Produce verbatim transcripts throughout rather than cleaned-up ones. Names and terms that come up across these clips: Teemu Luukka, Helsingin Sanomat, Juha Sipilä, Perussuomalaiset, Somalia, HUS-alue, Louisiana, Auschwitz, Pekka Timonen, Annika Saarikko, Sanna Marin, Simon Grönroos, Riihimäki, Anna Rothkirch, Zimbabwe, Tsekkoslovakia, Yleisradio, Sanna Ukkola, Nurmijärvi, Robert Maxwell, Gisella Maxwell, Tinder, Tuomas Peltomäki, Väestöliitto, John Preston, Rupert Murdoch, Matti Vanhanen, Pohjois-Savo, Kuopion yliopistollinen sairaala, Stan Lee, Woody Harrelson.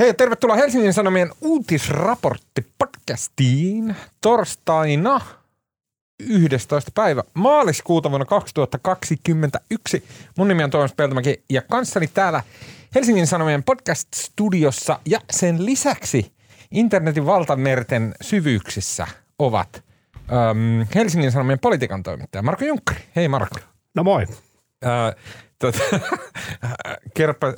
Hei, tervetuloa Helsingin Sanomien uutisraporttipodcastiin torstaina yhdestoista päivä maaliskuuta vuonna kaksituhattakaksikymmentäyksi. Mun nimi on Tuomas Peltomäki ja kanssani täällä Helsingin Sanomien podcast-studiossa ja sen lisäksi internetin valtamerten syvyyksissä ovat äm, Helsingin Sanomien politiikan toimittaja Marko Junkri. Hei Marko. No moi. Äh, tot,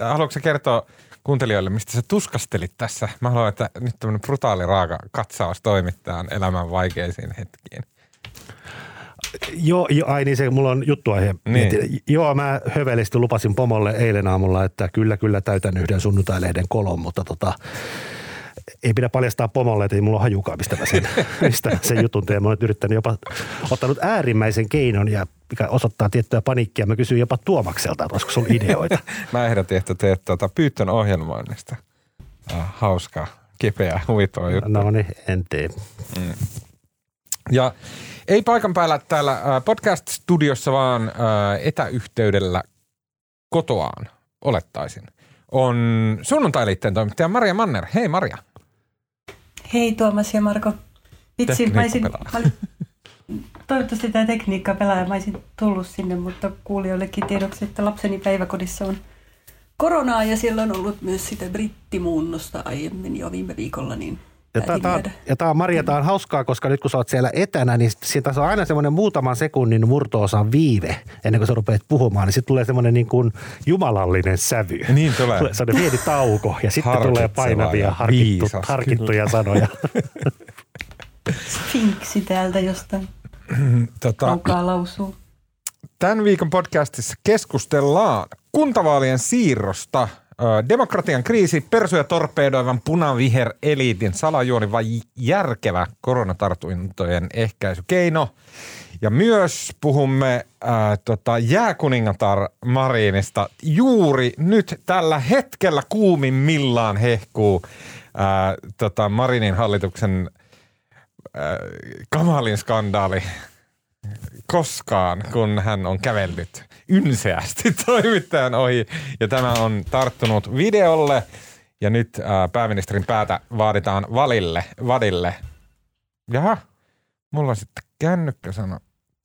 haluatko kertoa kuuntelijoille, mistä sä tuskastelit tässä? Mä haluan, että nyt tämmöinen brutaali raaka katsaus toimittaa elämän vaikeisiin hetkiin. Joo, jo, ai niin se, mulla on juttuaihe. Niin. Joo, mä hövelisti lupasin pomolle eilen aamulla, että kyllä, kyllä täytän yhden sunnuntailehden kolon, mutta tota, ei pidä paljastaa pomolle, että ei mulla ole hajukaan, mistä mä sen, mistä sen jutun teen. Mä oon yrittänyt jopa, ottanut äärimmäisen keinon ja mikä osoittaa tiettyä paniikkia. Mä kysyin jopa Tuomakselta, että olisiko sun ideoita. Mä ehdotin, että teet tuota Pyytön ohjelmoinnista. Hauskaa, kipeää, huitoa juttu. No niin, en tee. Mm. Ja ei paikan päällä täällä podcast-studiossa, vaan etäyhteydellä kotoaan, olettaisin, on sunnuntailiitteen toimittaja Maria Manner. Hei Maria. Hei Tuomas ja Marko. Vitsi, mä olisin, toivottavasti tämä tekniikka pelaa, mä olisin tullut sinne, mutta kuulijoillekin tiedoksi, että lapseni päiväkodissa on koronaa ja siellä on ollut myös sitä brittimuunnosta aiemmin jo viime viikolla, niin ja tämä on, Maria, tämä on hauskaa, koska nyt kun sä oot siellä etänä, niin siitä on aina semmoinen muutaman sekunnin murto-osan viive, ennen kuin sä rupeat puhumaan, niin sitten tulee semmoinen niin kuin jumalallinen sävy. Niin tulee. Se on pieni tauko ja sitten tulee painavia harkittu, viisas, harkittuja kyllä. Sanoja. Sfinksi täältä jostain tota, kaukaa lausuu. Tämän viikon podcastissa keskustellaan kuntavaalien siirrosta. Demokratian kriisi, persuja torpedoivan punavihereliitin salajuoni vai järkevä koronatartuntojen ehkäisykeino. Ja myös puhumme ää, tota, jääkuningatar Marinista. Juuri nyt tällä hetkellä kuumimmillaan hehkuu ää, tota Marinin hallituksen ää, kamalin skandaali koskaan, kun hän on kävellyt ynseästi toimittajan ohi. Ja tämä on tarttunut videolle. Ja nyt ää, pääministerin päätä vaaditaan valille, vadille. Jaha, mulla sitten kännykkä sano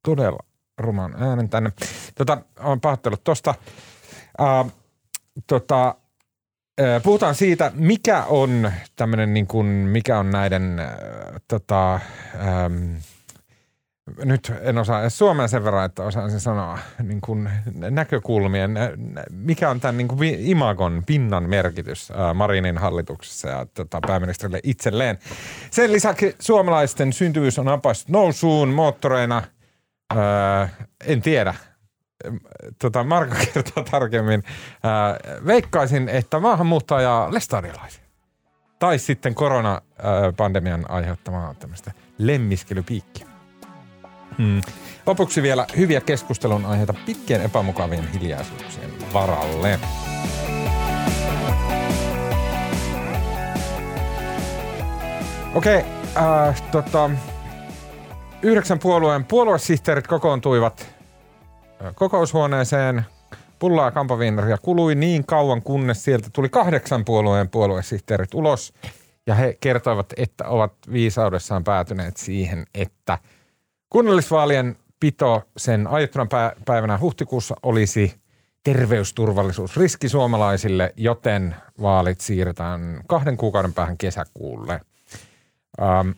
todella ruman äänen tänne. Tota, olen pahoittelut tosta. Ää, tota, ää, puhutaan siitä, mikä on tämmöinen niin kuin, mikä on näiden ää, tota... Ää, nyt en osaa edes suomea sen verran, että osaan sen sanoa niin kuin näkökulmien. Mikä on tämän niin kuin imagon pinnan merkitys ää, Marinin hallituksessa ja tota, pääministerille itselleen? Sen lisäksi suomalaisten syntyvyys on apaissut nousuun moottoreina. Ää, en tiedä. Tota, Marko kertoo tarkemmin. Ää, veikkaisin, että maahanmuuttaja lestadiolaisia. Tai sitten koronapandemian aiheuttamaa tämmöistä lemmiskelypiikkiä. Hmm. Lopuksi vielä hyviä keskustelun aiheita pitkien epämukavien hiljaisuuksien varalle. Okei, äh, tota, yhdeksän puolueen puoluesihteerit kokoontuivat kokoushuoneeseen. Pullaa kampaviinaria kului niin kauan, kunnes sieltä tuli kahdeksan puolueen puoluesihteerit ulos. Ja he kertoivat, että ovat viisaudessaan päätyneet siihen, että kunnallisvaalien pito sen aiottuna päivänä huhtikuussa olisi terveysturvallisuusriski suomalaisille, joten vaalit siirretään kahden kuukauden päähän kesäkuulle. Ähm,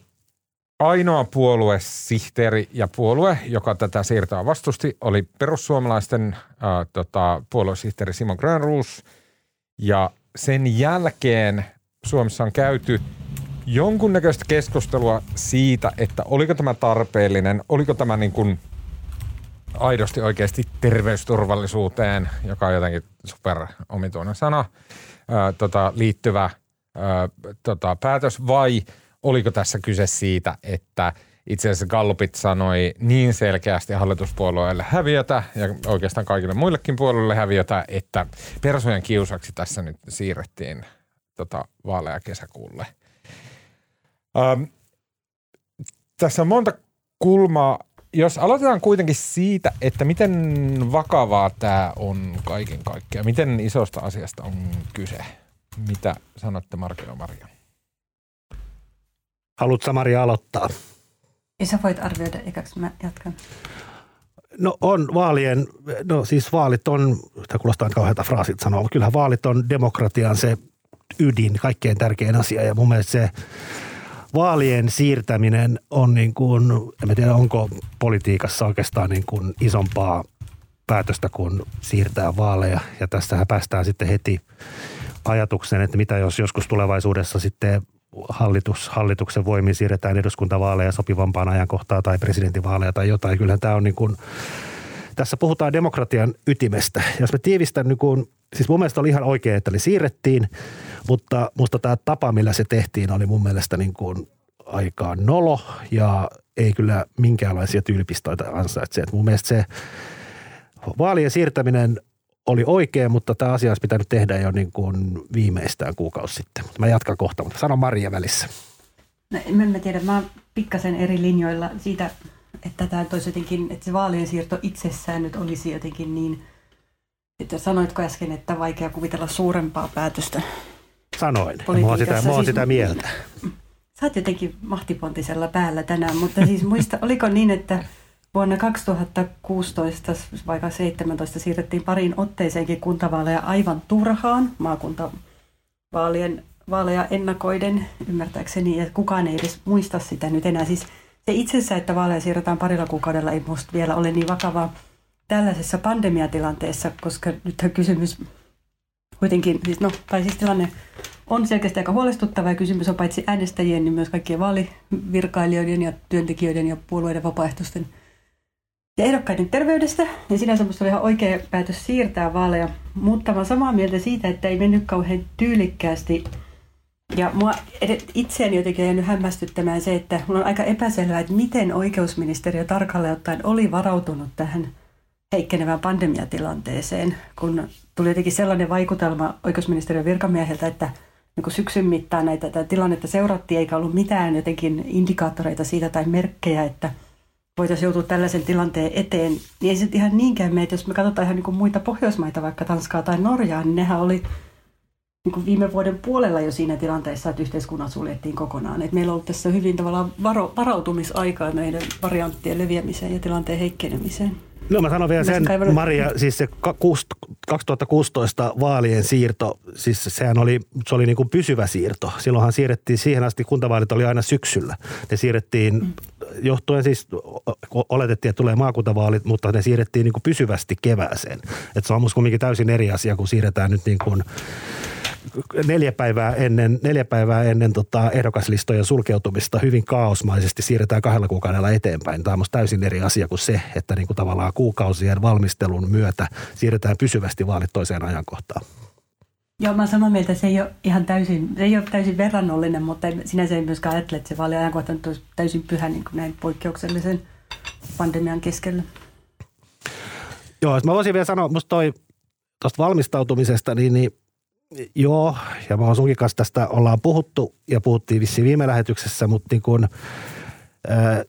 ainoa puoluesihteeri ja puolue, joka tätä siirtoa vastusti, oli perussuomalaisten äh, tota, puoluesihteeri Simon Grönroos. Ja sen jälkeen Suomessa on käyty jonkunnäköistä keskustelua siitä, että oliko tämä tarpeellinen, oliko tämä niin kuin aidosti oikeasti terveysturvallisuuteen, joka on jotenkin superomituinen sana, ää, tota, liittyvä ää, tota, päätös, vai oliko tässä kyse siitä, että itse asiassa Gallupit sanoi niin selkeästi hallituspuolueille häviötä ja oikeastaan kaikille muillekin puolueille häviötä, että persojen kiusaksi tässä nyt siirrettiin tota, vaaleja kesäkuulle. Ähm, tässä on monta kulmaa. Jos aloitetaan kuitenkin siitä, että miten vakavaa tämä on kaiken kaikkiaan, miten isosta asiasta on kyse? Mitä sanotte Marko ja Maria? Haluatko Maria aloittaa? Ja sä voit arvioida, eikäks mä jatkan. No on vaalien, no siis vaalit on, tämä kuulostaa kauhealta fraasit sanoa, mutta kyllähän vaalit on demokratian se ydin, kaikkein tärkein asia. Ja mun mielestä se vaalien siirtäminen on niin kuin, en tiedä onko politiikassa oikeastaan niin kuin isompaa päätöstä kuin siirtää vaaleja. Ja tästähän päästään sitten heti ajatukseen, että mitä jos joskus tulevaisuudessa sitten hallitus, hallituksen voimin siirretään eduskuntavaaleja sopivampaan ajankohtaan tai presidentinvaaleja tai jotain. Kyllähän tämä on niin kuin, tässä puhutaan demokratian ytimestä. Jos me tiivistän niin kuin, siis mun mielestä oli ihan oikein, että eli siirrettiin, mutta musta tämä tapa, millä se tehtiin, oli mun mielestä niin kuin aika nolo ja ei kyllä minkäänlaisia tyylipistoita ansaitse. Et mun mielestä se vaalien siirtäminen oli oikein, mutta tämä asia olisi pitänyt tehdä jo niin kuin viimeistään kuukausi sitten. Mä jatkan kohta, mutta sano Maria välissä. No en mä tiedä, mä oon pikkasen eri linjoilla siitä, että tämä toisi jotenkin, että se vaalien siirto itsessään nyt olisi jotenkin niin, että sanoitko äsken, että vaikea kuvitella suurempaa päätöstä? Sanoin, mä oon sitä, mä oon sitä mieltä. Sä oot jotenkin mahtipontisella päällä tänään, mutta siis muista, oliko niin, että vuonna kaksituhattakuusitoista vai kaksituhattaseitsemäntoista siirrettiin pariin otteeseenkin kuntavaaleja aivan turhaan, maakuntavaalien vaaleja ennakoiden, ymmärtääkseni, että kukaan ei edes muista sitä nyt enää. Siis se itsessään, että vaaleja siirretään parilla kuukaudella, ei musta vielä ole niin vakavaa tällaisessa pandemiatilanteessa, koska nyt on kysymys kuitenkin, siis no, tai siis tilanne on selkeästi aika huolestuttava ja kysymys on paitsi äänestäjien, niin myös kaikkien vaalivirkailijoiden ja työntekijöiden ja puolueiden vapaaehtoisten ja ehdokkaiden terveydestä, ja sinänsä minusta oli ihan oikea päätös siirtää vaaleja, mutta olen samaa mieltä siitä, että ei mennyt kauhean tyylikkäästi. Ja minua itseäni jotenkin on jäänyt hämmästyttämään se, että minulla on aika epäselvää, että miten oikeusministeriö tarkalleen ottaen oli varautunut tähän heikkenevään pandemiatilanteeseen, kun tuli jotenkin sellainen vaikutelma oikeusministeriön virkamieheltä, että niin syksyn mittaan näitä, tätä tilannetta seurattiin, eikä ollut mitään jotenkin indikaattoreita siitä tai merkkejä, että voitaisiin joutua tällaisen tilanteen eteen, niin ei se ihan niinkään mene, että jos me katsotaan ihan niin kuin muita Pohjoismaita, vaikka Tanskaa tai Norjaa, niin nehän oli niin kuin viime vuoden puolella jo siinä tilanteessa, että yhteiskunnat suljettiin kokonaan. Et meillä on ollut tässä hyvin tavallaan varo- varautumisaikaa meidän varianttien leviämiseen ja tilanteen heikkenemiseen. No mä sanon vielä sen, kaivan... Maria, siis se kaksituhattakuusitoista vaalien siirto, siis sehän oli, se oli niin kuin pysyvä siirto. Silloinhan siirrettiin, siihen asti kuntavaalit oli aina syksyllä. Ne siirrettiin, mm. johtuen siis, oletettiin, että tulee maakuntavaalit, mutta ne siirrettiin niin kuin pysyvästi kevääseen. Että se on musta kumminkin täysin eri asia, kun siirretään nyt niin kuin neljä päivää ennen, neljä päivää ennen tota ehdokaslistojen sulkeutumista hyvin kaosmaisesti siirretään kahdella kuukaudella eteenpäin. Tämä on musta täysin eri asia kuin se, että niin kuin tavallaan kuukausien valmistelun myötä siirretään pysyvästi vaalit toiseen ajankohtaan. Joo, mä oon samaa mieltä. Se ei ole ihan täysin, se ei ole täysin verrannollinen, mutta sinänsä ei myöskään ajattele, että se vaaliajankohta nyt olisi täysin pyhä niin kuin näin poikkeuksellisen pandemian keskellä. Joo, jos mä voisin vielä sanoa, musta toi tuosta valmistautumisesta, niin, niin joo, ja mä oon sunkin kanssa tästä ollaan puhuttu ja puhuttiin vissiin viime lähetyksessä, mutta niin kun,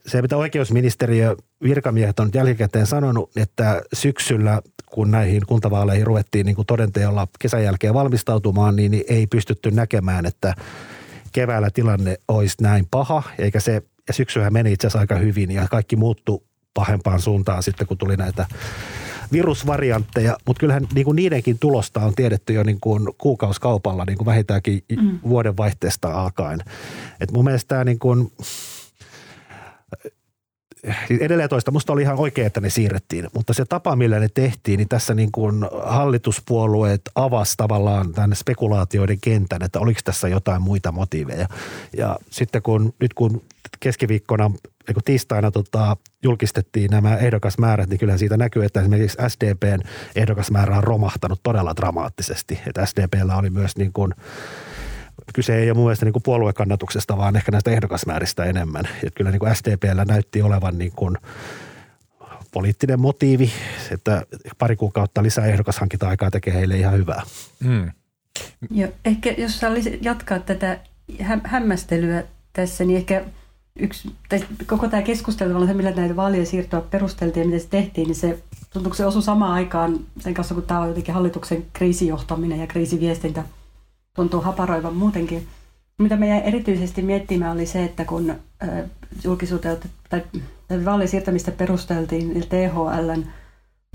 se mitä oikeusministeriö virkamiehet on jälkikäteen sanonut, että syksyllä kun näihin kuntavaaleihin ruvettiin niin kun todenteolla kesän jälkeen valmistautumaan, niin ei pystytty näkemään, että keväällä tilanne olisi näin paha, eikä se, ja syksyhän meni itse asiassa aika hyvin ja kaikki muuttui pahempaan suuntaan sitten, kun tuli näitä virusvariantteja, mutta kyllähän niin kuin niidenkin tulosta on tiedetty jo niin kuin kuukausikaupalla niin kuin vähintäänkin mm. vuodenvaihteesta alkaen. Et mun mielestä tämä niin kuin, edelleen toista, musta oli ihan oikein, että ne siirrettiin, mutta se tapa, millä ne tehtiin, niin tässä niin kuin hallituspuolueet avasi tavallaan tämän spekulaatioiden kentän, että oliko tässä jotain muita motiiveja. Ja sitten kun nyt kun keskiviikkona, kun tiistaina tota, julkistettiin nämä ehdokasmäärät, niin kyllähän siitä näkyy, että esimerkiksi S D P:n ehdokasmäärä on romahtanut todella dramaattisesti. Että S D P:llä oli myös niin kuin, kyse ei ole mun mielestä niin kuin puoluekannatuksesta, vaan ehkä näistä ehdokasmääristä enemmän. Että kyllä niin kuin S D P:llä näytti olevan niin kuin poliittinen motiivi, että pari kuukautta lisää ehdokashankinta-aikaa tekee heille ihan hyvää. Mm. Jo, ehkä jos saa jatkaa tätä hä- hämmästelyä tässä, niin ehkä yksi, koko tämä keskustelu, se millä näitä vaalien siirtoa perusteltiin ja miten se tehtiin, niin se tuntuu, se osui samaan aikaan sen kanssa, kun tämä on jotenkin hallituksen kriisijohtaminen ja kriisiviestintä tuntuu haparoivan muutenkin. Mitä me jäi erityisesti miettimään oli se, että kun julkisuuteen tai vaalien siirtämistä perusteltiin T H L:n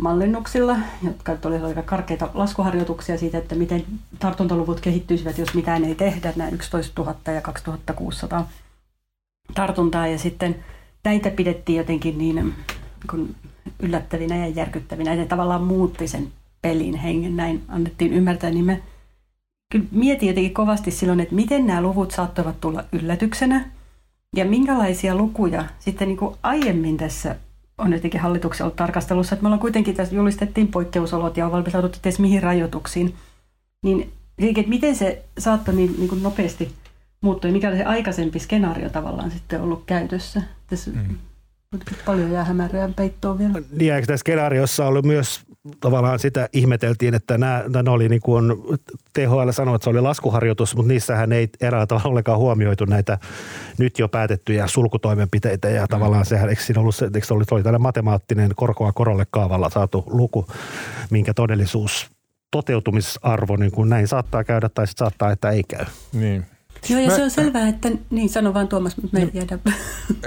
mallinnuksilla, jotka olivat aika karkeita laskuharjoituksia siitä, että miten tartuntaluvut kehittyisivät, jos mitään ei tehdä, nämä yksitoistatuhatta ja kaksituhattakuusisataa tartuntaa, ja sitten näitä pidettiin jotenkin niin kun yllättävinä ja järkyttävinä, ja ne tavallaan muutti sen pelin hengen, näin annettiin ymmärtää, niin me kyllä mietin jotenkin kovasti silloin, että miten nämä luvut saattoivat tulla yllätyksenä, ja minkälaisia lukuja sitten niin kuin aiemmin tässä on jotenkin hallituksen ollut tarkastelussa, että me ollaan kuitenkin tässä julistettiin poikkeusolot ja on valmistauduttu edes mihin rajoituksiin, niin että miten se saattoi niin, niin kuin nopeasti muuttua, ja mikä oli se aikaisempi skenaario tavallaan sitten ollut käytössä. Tässä mm. paljon jää hämärään peittoon vielä. Niin, eikö tässä skenaariossa ollut myös tavallaan sitä ihmeteltiin, että nämä, nämä oli niin kuin T H L sanoi, että se oli laskuharjoitus, mutta niissähän ei eräällä tavalla ollenkaan huomioitu näitä nyt jo päätettyjä sulkutoimenpiteitä ja tavallaan sehän, eikö siinä ollut, eikö se oli, oli tällainen matemaattinen korkoa korolle kaavalla saatu luku, minkä todellisuus toteutumisarvo niin kuin näin saattaa käydä tai sitten saattaa, että ei käy. Niin. Joo, ja mä, se on selvää, että niin sano vaan Tuomas, mutta me ei tiedä.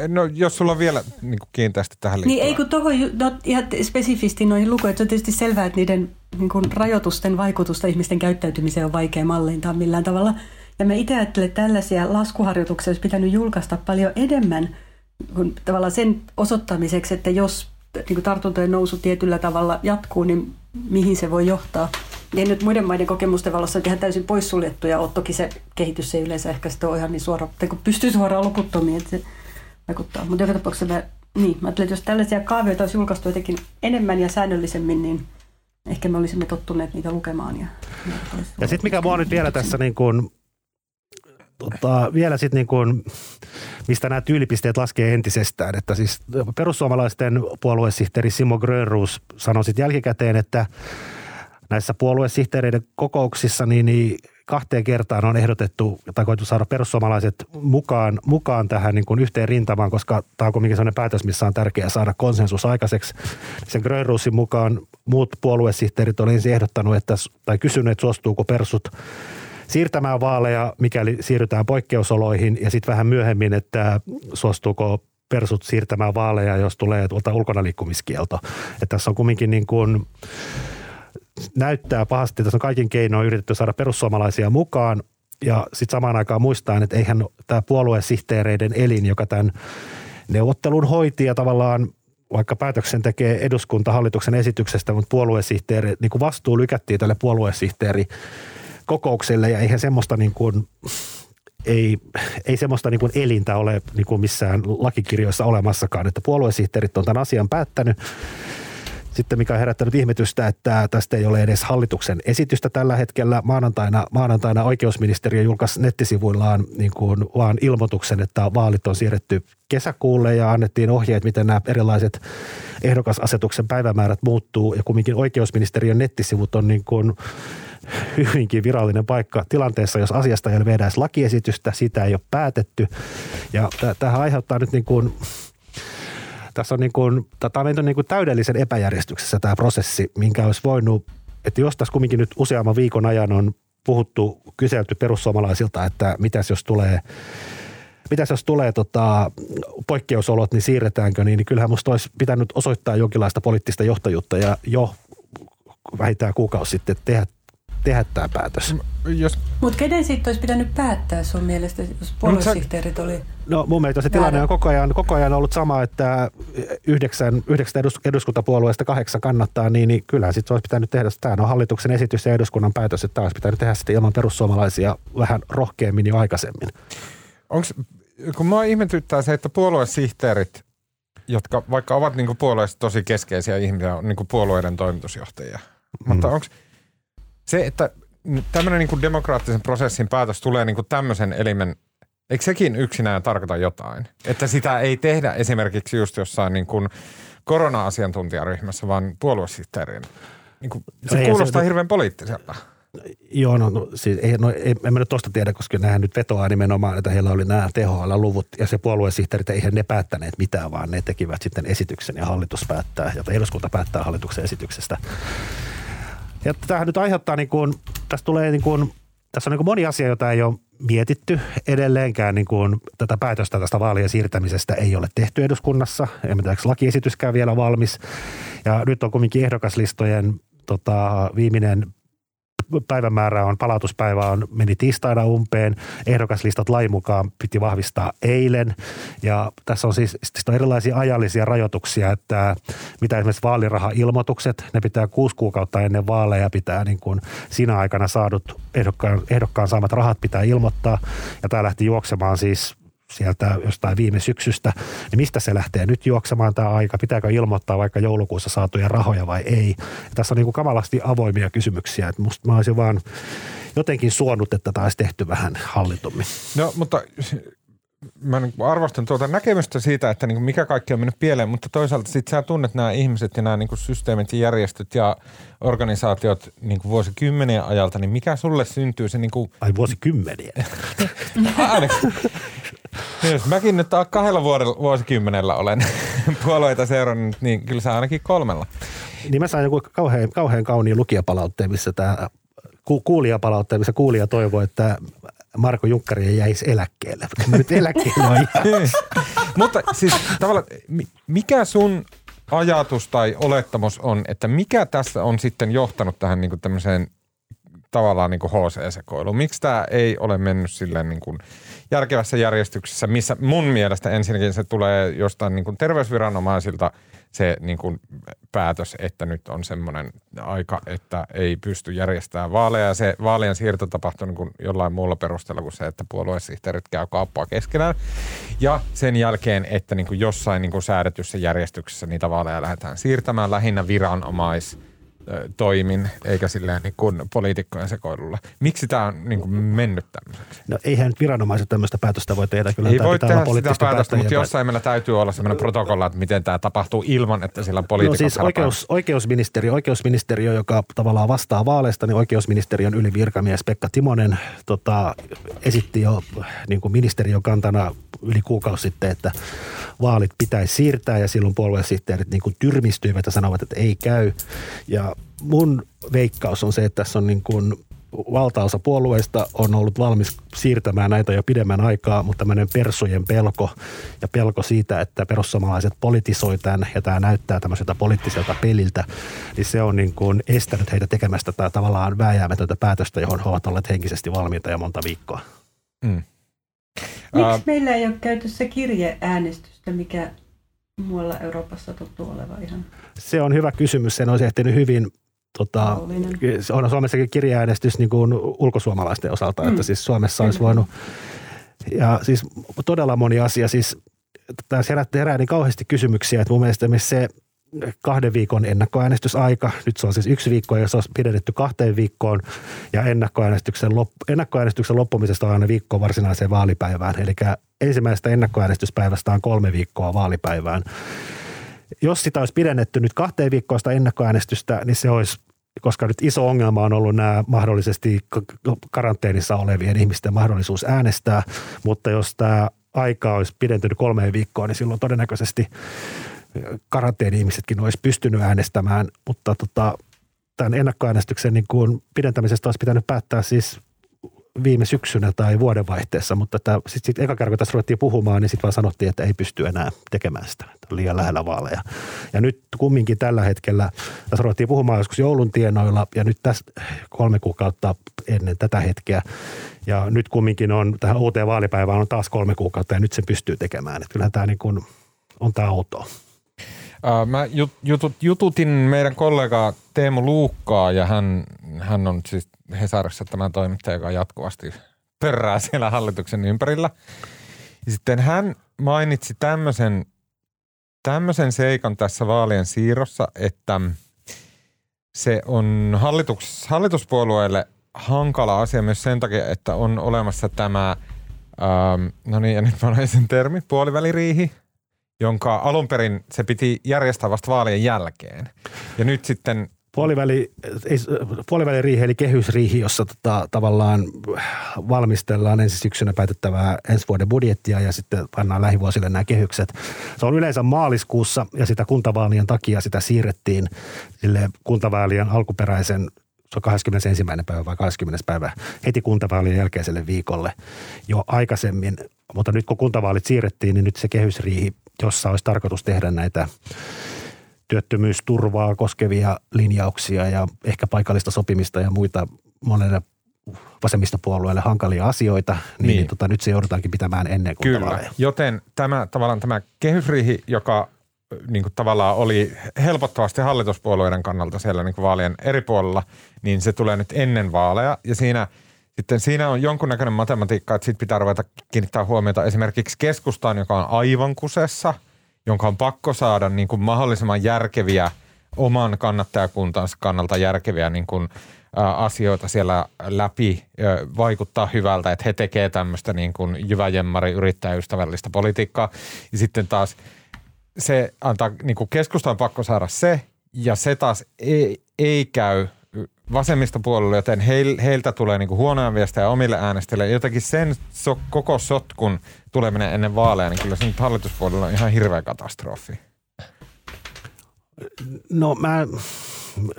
No jos sulla on vielä niin kiinteästi tähän liittyvää. Niin ei kun tuohon no, ihan spesifisti noihin lukuihin, se on tietysti selvää, että niiden niin kuin, rajoitusten vaikutusta ihmisten käyttäytymiseen on vaikea mallintaa millään tavalla. Ja mä itse ajattelen, että tällaisia laskuharjoituksia olisi pitänyt julkaista paljon enemmän kun, tavallaan sen osoittamiseksi, että jos niin kuin tartuntojen nousu tietyllä tavalla jatkuu, niin mihin se voi johtaa. Ja nyt muiden maiden kokemusten valossa on ihan täysin poissuljettu ja on toki se kehitys ei yleensä ehkä sitten ole ihan niin suora, tai kun pystyy suoraan lukuttomiin, että se vaikuttaa. Mutta joka tapauksessa mä, niin, mä ajattelin, että jos tällaisia kaavioita olisi julkaistu jotenkin enemmän ja säännöllisemmin, niin ehkä me olisimme tottuneet niitä lukemaan. Ja, ja, ja sitten mikä mua nyt vielä tässä niin kuin, tota, vielä sitten niin kuin, mistä nämä tyylipisteet laskee entisestään, että siis perussuomalaisten puoluesihteeri Simon Grönroos sanoi sitten jälkikäteen, että näissä puoluesihteereiden kokouksissa niin, niin kahteen kertaan on ehdotettu tai koitu saada perussuomalaiset mukaan, mukaan tähän niin kuin yhteen rintamaan, koska tämä on kuitenkin sellainen päätös, missä on tärkeää saada konsensus aikaiseksi. Sen Grönroosin mukaan muut puoluesihteerit oli ensin ehdottanut että, tai kysynyt, että suostuuko persut siirtämään vaaleja, mikäli siirrytään poikkeusoloihin ja sitten vähän myöhemmin, että suostuuko persut siirtämään vaaleja, jos tulee tuolta ulkonaliikkumiskielto. Että tässä on kuitenkin niin kuin näyttää pahasti, tässä on kaikin keinoin yritetty saada perussuomalaisia mukaan ja sitten samaan aikaan muistaen, että eihän tämä puoluesihteereiden elin, joka tämän neuvottelun hoiti ja tavallaan vaikka päätöksen tekee eduskunta hallituksen esityksestä, mutta puoluesihteeri, niin kuin vastuu lykättiin tälle puoluesihteerikokoukselle ja eihän semmoista niin kuin Ei, ei semmoista niin kuin elintä ole niin kuin missään lakikirjoissa olemassakaan, että puoluesihteerit on tämän asian päättänyt. Sitten mikä on herättänyt ihmetystä, että tästä ei ole edes hallituksen esitystä tällä hetkellä. Maanantaina, maanantaina oikeusministeriö julkaisi nettisivuillaan niin kuin vaan ilmoituksen, että vaalit on siirretty kesäkuulle ja annettiin ohjeet, miten nämä erilaiset ehdokasasetuksen päivämäärät muuttuu. Ja kumminkin oikeusministeriön nettisivut on niin kuin hyvinkin virallinen paikka tilanteessa, jos asiasta ei ole edes lakiesitystä, sitä ei ole päätetty. Ja tämähän aiheuttaa nyt niin kuin tässä on niin kuin, tämä on mennyt niin kuin täydellisen epäjärjestyksessä tämä prosessi, minkä olisi voinut, että jos tässä kumminkin nyt useamman viikon ajan on puhuttu, kyselty perussuomalaisilta, että mitäs jos tulee, mitäs jos tulee tota, poikkeusolot, niin siirretäänkö, niin, niin kyllähän musta olisi pitänyt osoittaa jonkinlaista poliittista johtajuutta ja jo vähintään kuukausi sitten tehdä, tehdä tämä päätös. Jos... Mutta kenen siitä olisi pitänyt päättää sun mielestä, jos puoluesihteerit oli... No mun mielestä se tilanne on koko ajan, koko ajan ollut sama, että yhdeksän, yhdeksän eduskuntapuolueesta kahdeksan kannattaa, niin, niin kyllähän sitten olisi pitänyt tehdä, tämä on hallituksen esitys ja eduskunnan päätös, että tämä olisi pitänyt tehdä sitten ilman perussuomalaisia vähän rohkeammin jo aikaisemmin. Onks, kun mua ihmetyttää se, että puoluesihteerit, jotka vaikka ovat niinku puolueista tosi keskeisiä ihmisiä, on niinku puolueiden toimitusjohtajia, mm. mutta onko se, että tämmöinen niinku demokraattisen prosessin päätös tulee niinku tämmöisen elimen, eikö sekin yksinään tarkoita jotain? Että sitä ei tehdä esimerkiksi just jossain niin kuin korona-asiantuntijaryhmässä, vaan puoluesihteerin. Niin kuin, se no kuulostaa se, hirveän poliittiselta. Joo, no, no siis ei, no, ei, en mä nyt tuosta tiedä, koska nämä nyt vetoaa nimenomaan, että heillä oli nämä T H L-luvut ja se puoluesihteerit, eihän ne päättäneet mitään, vaan ne tekivät sitten esityksen ja hallitus päättää, jota eduskunta päättää hallituksen esityksestä. Ja tämähän nyt aiheuttaa niin kuin, tästä tulee niin kuin tässä on niin moni asia, jota ei ole mietitty edelleenkään. Niin kuin tätä päätöstä tästä vaalien siirtämisestä ei ole tehty eduskunnassa. En tiedä, onko lakiesityskään vielä valmis. Ja nyt on kuitenkin ehdokaslistojen tota, viimeinen päivämäärä on, palautuspäivä on, meni tiistaina umpeen. Ehdokaslistat lain mukaan piti vahvistaa eilen. Ja tässä on siis, siis on erilaisia ajallisia rajoituksia, että mitä esimerkiksi vaalirahailmoitukset, ne pitää kuusi kuukautta ennen vaaleja, pitää niin kuin siinä aikana saadut ehdokkaan, ehdokkaan saamat rahat pitää ilmoittaa. Ja tämä lähti juoksemaan siis sieltä jostain viime syksystä, niin mistä se lähtee nyt juoksemaan tämä aika? Pitääkö ilmoittaa vaikka joulukuussa saatuja rahoja vai ei? Ja tässä on niin kuin kamalasti avoimia kysymyksiä, että musta mä olisin vaan jotenkin suonut, että tämä olisi tehty vähän hallitummin. No, mutta mä arvostan tuota näkemystä siitä, että mikä kaikki on mennyt pieleen, mutta toisaalta sit sä tunnet nämä ihmiset ja nämä systeemit ja järjestöt ja organisaatiot niin kuin vuosikymmenien ajalta, niin mikä sulle syntyy se niin kuin... Ai vuosikymmeniä. Niin, mäkin nyt kahdella vuodella, vuosikymmenellä olen puolueita seurannut, niin kyllä saa ainakin kolmella. Niin mä sain joku kauhean, kauhean kauniin lukijapalautteen, missä tämä ku, kuulijapalautteen, missä kuulija toivoi, että Marko Junkari jäisi eläkkeelle. Mä nyt eläkkeelle Mutta siis tavallaan, mikä sun ajatus tai olettamus on, että mikä tässä on sitten johtanut tähän niin kuin tämmöiseen tavallaan niin kuin H C-sekoiluun? Miksi tämä ei ole mennyt silleen niin kuin järkevässä järjestyksessä, missä mun mielestä ensinnäkin se tulee jostain niin kuin terveysviranomaisilta se niin kuin päätös, että nyt on semmoinen aika, että ei pysty järjestämään vaaleja. Ja se vaalien siirto tapahtuu niin kuin jollain muulla perusteella kuin se, että puoluesihteerit käy kauppaa keskenään. Ja sen jälkeen, että niin kuin jossain niin kuin säädetyssä järjestyksessä niitä vaaleja lähdetään siirtämään lähinnä viranomais toimin, eikä silleen niin kuin poliitikkojen sekoilulla. Miksi tämä on niin kuin mennyt tämmöiseksi? No eihän nyt viranomaiset tämmöistä päätöstä voi tehdä. Kyllä ei voi tehdä sitä päätöstä, mutta jossain meillä täytyy olla semmoinen protokolla, että miten tämä tapahtuu ilman, että sillä on poliitikko. No siis oikeus, oikeusministeri, oikeusministeriö, joka tavallaan vastaa vaaleista, niin oikeusministeriön ylivirkamies Pekka Timonen tota, esitti jo niin kuin ministeriön kantana yli kuukausi sitten, että vaalit pitäisi siirtää ja silloin puoluesihteerit niin kuin tyrmistyivät ja sanovat, että ei käy. Ja mun veikkaus on se, että tässä on niin kuin valtaosa puolueista on ollut valmis siirtämään näitä jo pidemmän aikaa, mutta tämmöinen persujen pelko ja pelko siitä, että perussuomalaiset politisoi tämän ja tämä näyttää tämmöiseltä poliittiselta peliltä, niin se on niin kuin estänyt heitä tekemästä tämä tavallaan vääjäämätöntä päätöstä, johon he ovat olleet henkisesti valmiita jo monta viikkoa. Mm. Miksi meillä ei ole käytössä kirjeäänestystä, mikä muualla Euroopassa tuntuu olevan ihan? Se on hyvä kysymys. Sen olisi ehtinyt hyvin. Tota, on Suomessakin kirjeäänestys niin kuin ulkosuomalaisten osalta, mm. että siis Suomessa olisi voinut. Ja siis todella moni asia. Siis, tämä herättää herää niin kauheasti kysymyksiä, että mun mielestä se kahden viikon ennakkoäänestysaika. Nyt se on siis yksi viikko, ja se on pidennetty kahteen viikkoon. Ja ennakkoäänestyksen, lop- ennakkoäänestyksen loppumisesta on aina viikko varsinaiseen vaalipäivään. Eli ensimmäisestä ennakkoäänestyspäivästä on kolme viikkoa vaalipäivään. Jos sitä olisi pidennetty nyt kahteen viikkoista ennakkoäänestystä, niin se olisi, koska nyt iso ongelma on ollut nämä mahdollisesti karanteenissa olevien ihmisten mahdollisuus äänestää. Mutta jos tämä aika olisi pidentynyt kolmeen viikkoon, niin silloin todennäköisesti karanteeni-ihmisetkin olisi pystynyt äänestämään, mutta tota, tämän ennakkoäänestyksen niin kuin pidentämisestä olisi pitänyt päättää siis viime syksynä tai vuodenvaihteessa, mutta sitten sit eka kerran, kun tässä ruvettiin puhumaan, niin sitten vaan sanottiin, että ei pysty enää tekemään sitä, on liian lähellä vaaleja. Ja nyt kumminkin tällä hetkellä, tässä ruvettiin puhumaan joskus joulun tienoilla ja nyt tässä kolme kuukautta ennen tätä hetkeä ja nyt kumminkin on, tähän uuteen vaalipäivään on taas kolme kuukautta ja nyt sen pystyy tekemään, että kyllähän tämä niin kuin on tämä outoa. Mä jututin meidän kollegaa Teemu Luukkaa ja hän, hän on siis Hesarissa tämä toimittaja, joka jatkuvasti pörrää siellä hallituksen ympärillä. Ja sitten hän mainitsi tämmöisen, tämmöisen seikan tässä vaalien siirrossa, että se on hallitus, hallituspuolueille hankala asia myös sen takia, että on olemassa tämä, ähm, no niin ja nyt mä olen sen termi, puoliväliriihi, jonka alun perin se piti järjestää vasta vaalien jälkeen. Ja nyt sitten... Puoliväli, puoliväliriihi eli kehysriihi, jossa tota, tavallaan valmistellaan ensi syksynä päätettävää ensi vuoden budjettia ja sitten pannaan lähivuosille nämä kehykset. Se on yleensä maaliskuussa ja sitä kuntavaalien takia sitä siirrettiin sille kuntavaalien alkuperäisen se on kahdeskymmenesensimmäinen päivä vai kahdeskymmenes päivä heti kuntavaalien jälkeiselle viikolle jo aikaisemmin. Mutta nyt kun kuntavaalit siirrettiin, niin nyt se kehysriihi, jossa olisi tarkoitus tehdä näitä työttömyysturvaa koskevia linjauksia ja ehkä paikallista sopimista ja muita monelle vasemmistopuolueelle hankalia asioita, niin, niin. niin tota, nyt se joudutaankin pitämään ennen kuntavaaleja. Kyllä, joten tämä, tavallaan tämä kehysriihi, joka niin kuin tavallaan oli helpottavasti hallituspuolueiden kannalta siellä niin kuin vaalien eri puolella, niin se tulee nyt ennen vaaleja ja siinä sitten siinä on jonkunnäköinen matematiikka, että sitten pitää ruveta kiinnittää huomiota esimerkiksi keskustaan, joka on aivan kusessa, jonka on pakko saada niin kuin mahdollisimman järkeviä, oman kannattajakuntansa kannalta järkeviä niin kuin, ä, asioita siellä läpi, ä, vaikuttaa hyvältä, että he tekevät tämmöistä niin kuin jyväjemmari yrittäjäystävällistä politiikkaa. Ja sitten taas se antaa, niin kuin keskustaan pakko saada se, ja se taas ei, ei käy vasemmistopuolelle, joten heiltä tulee niinku huonoja viestejä omille äänestäjille. Jotenkin sen so, koko sotkun tuleminen ennen vaaleja, niin kyllä se nyt hallituspuolella on ihan hirveä katastrofi. No mä,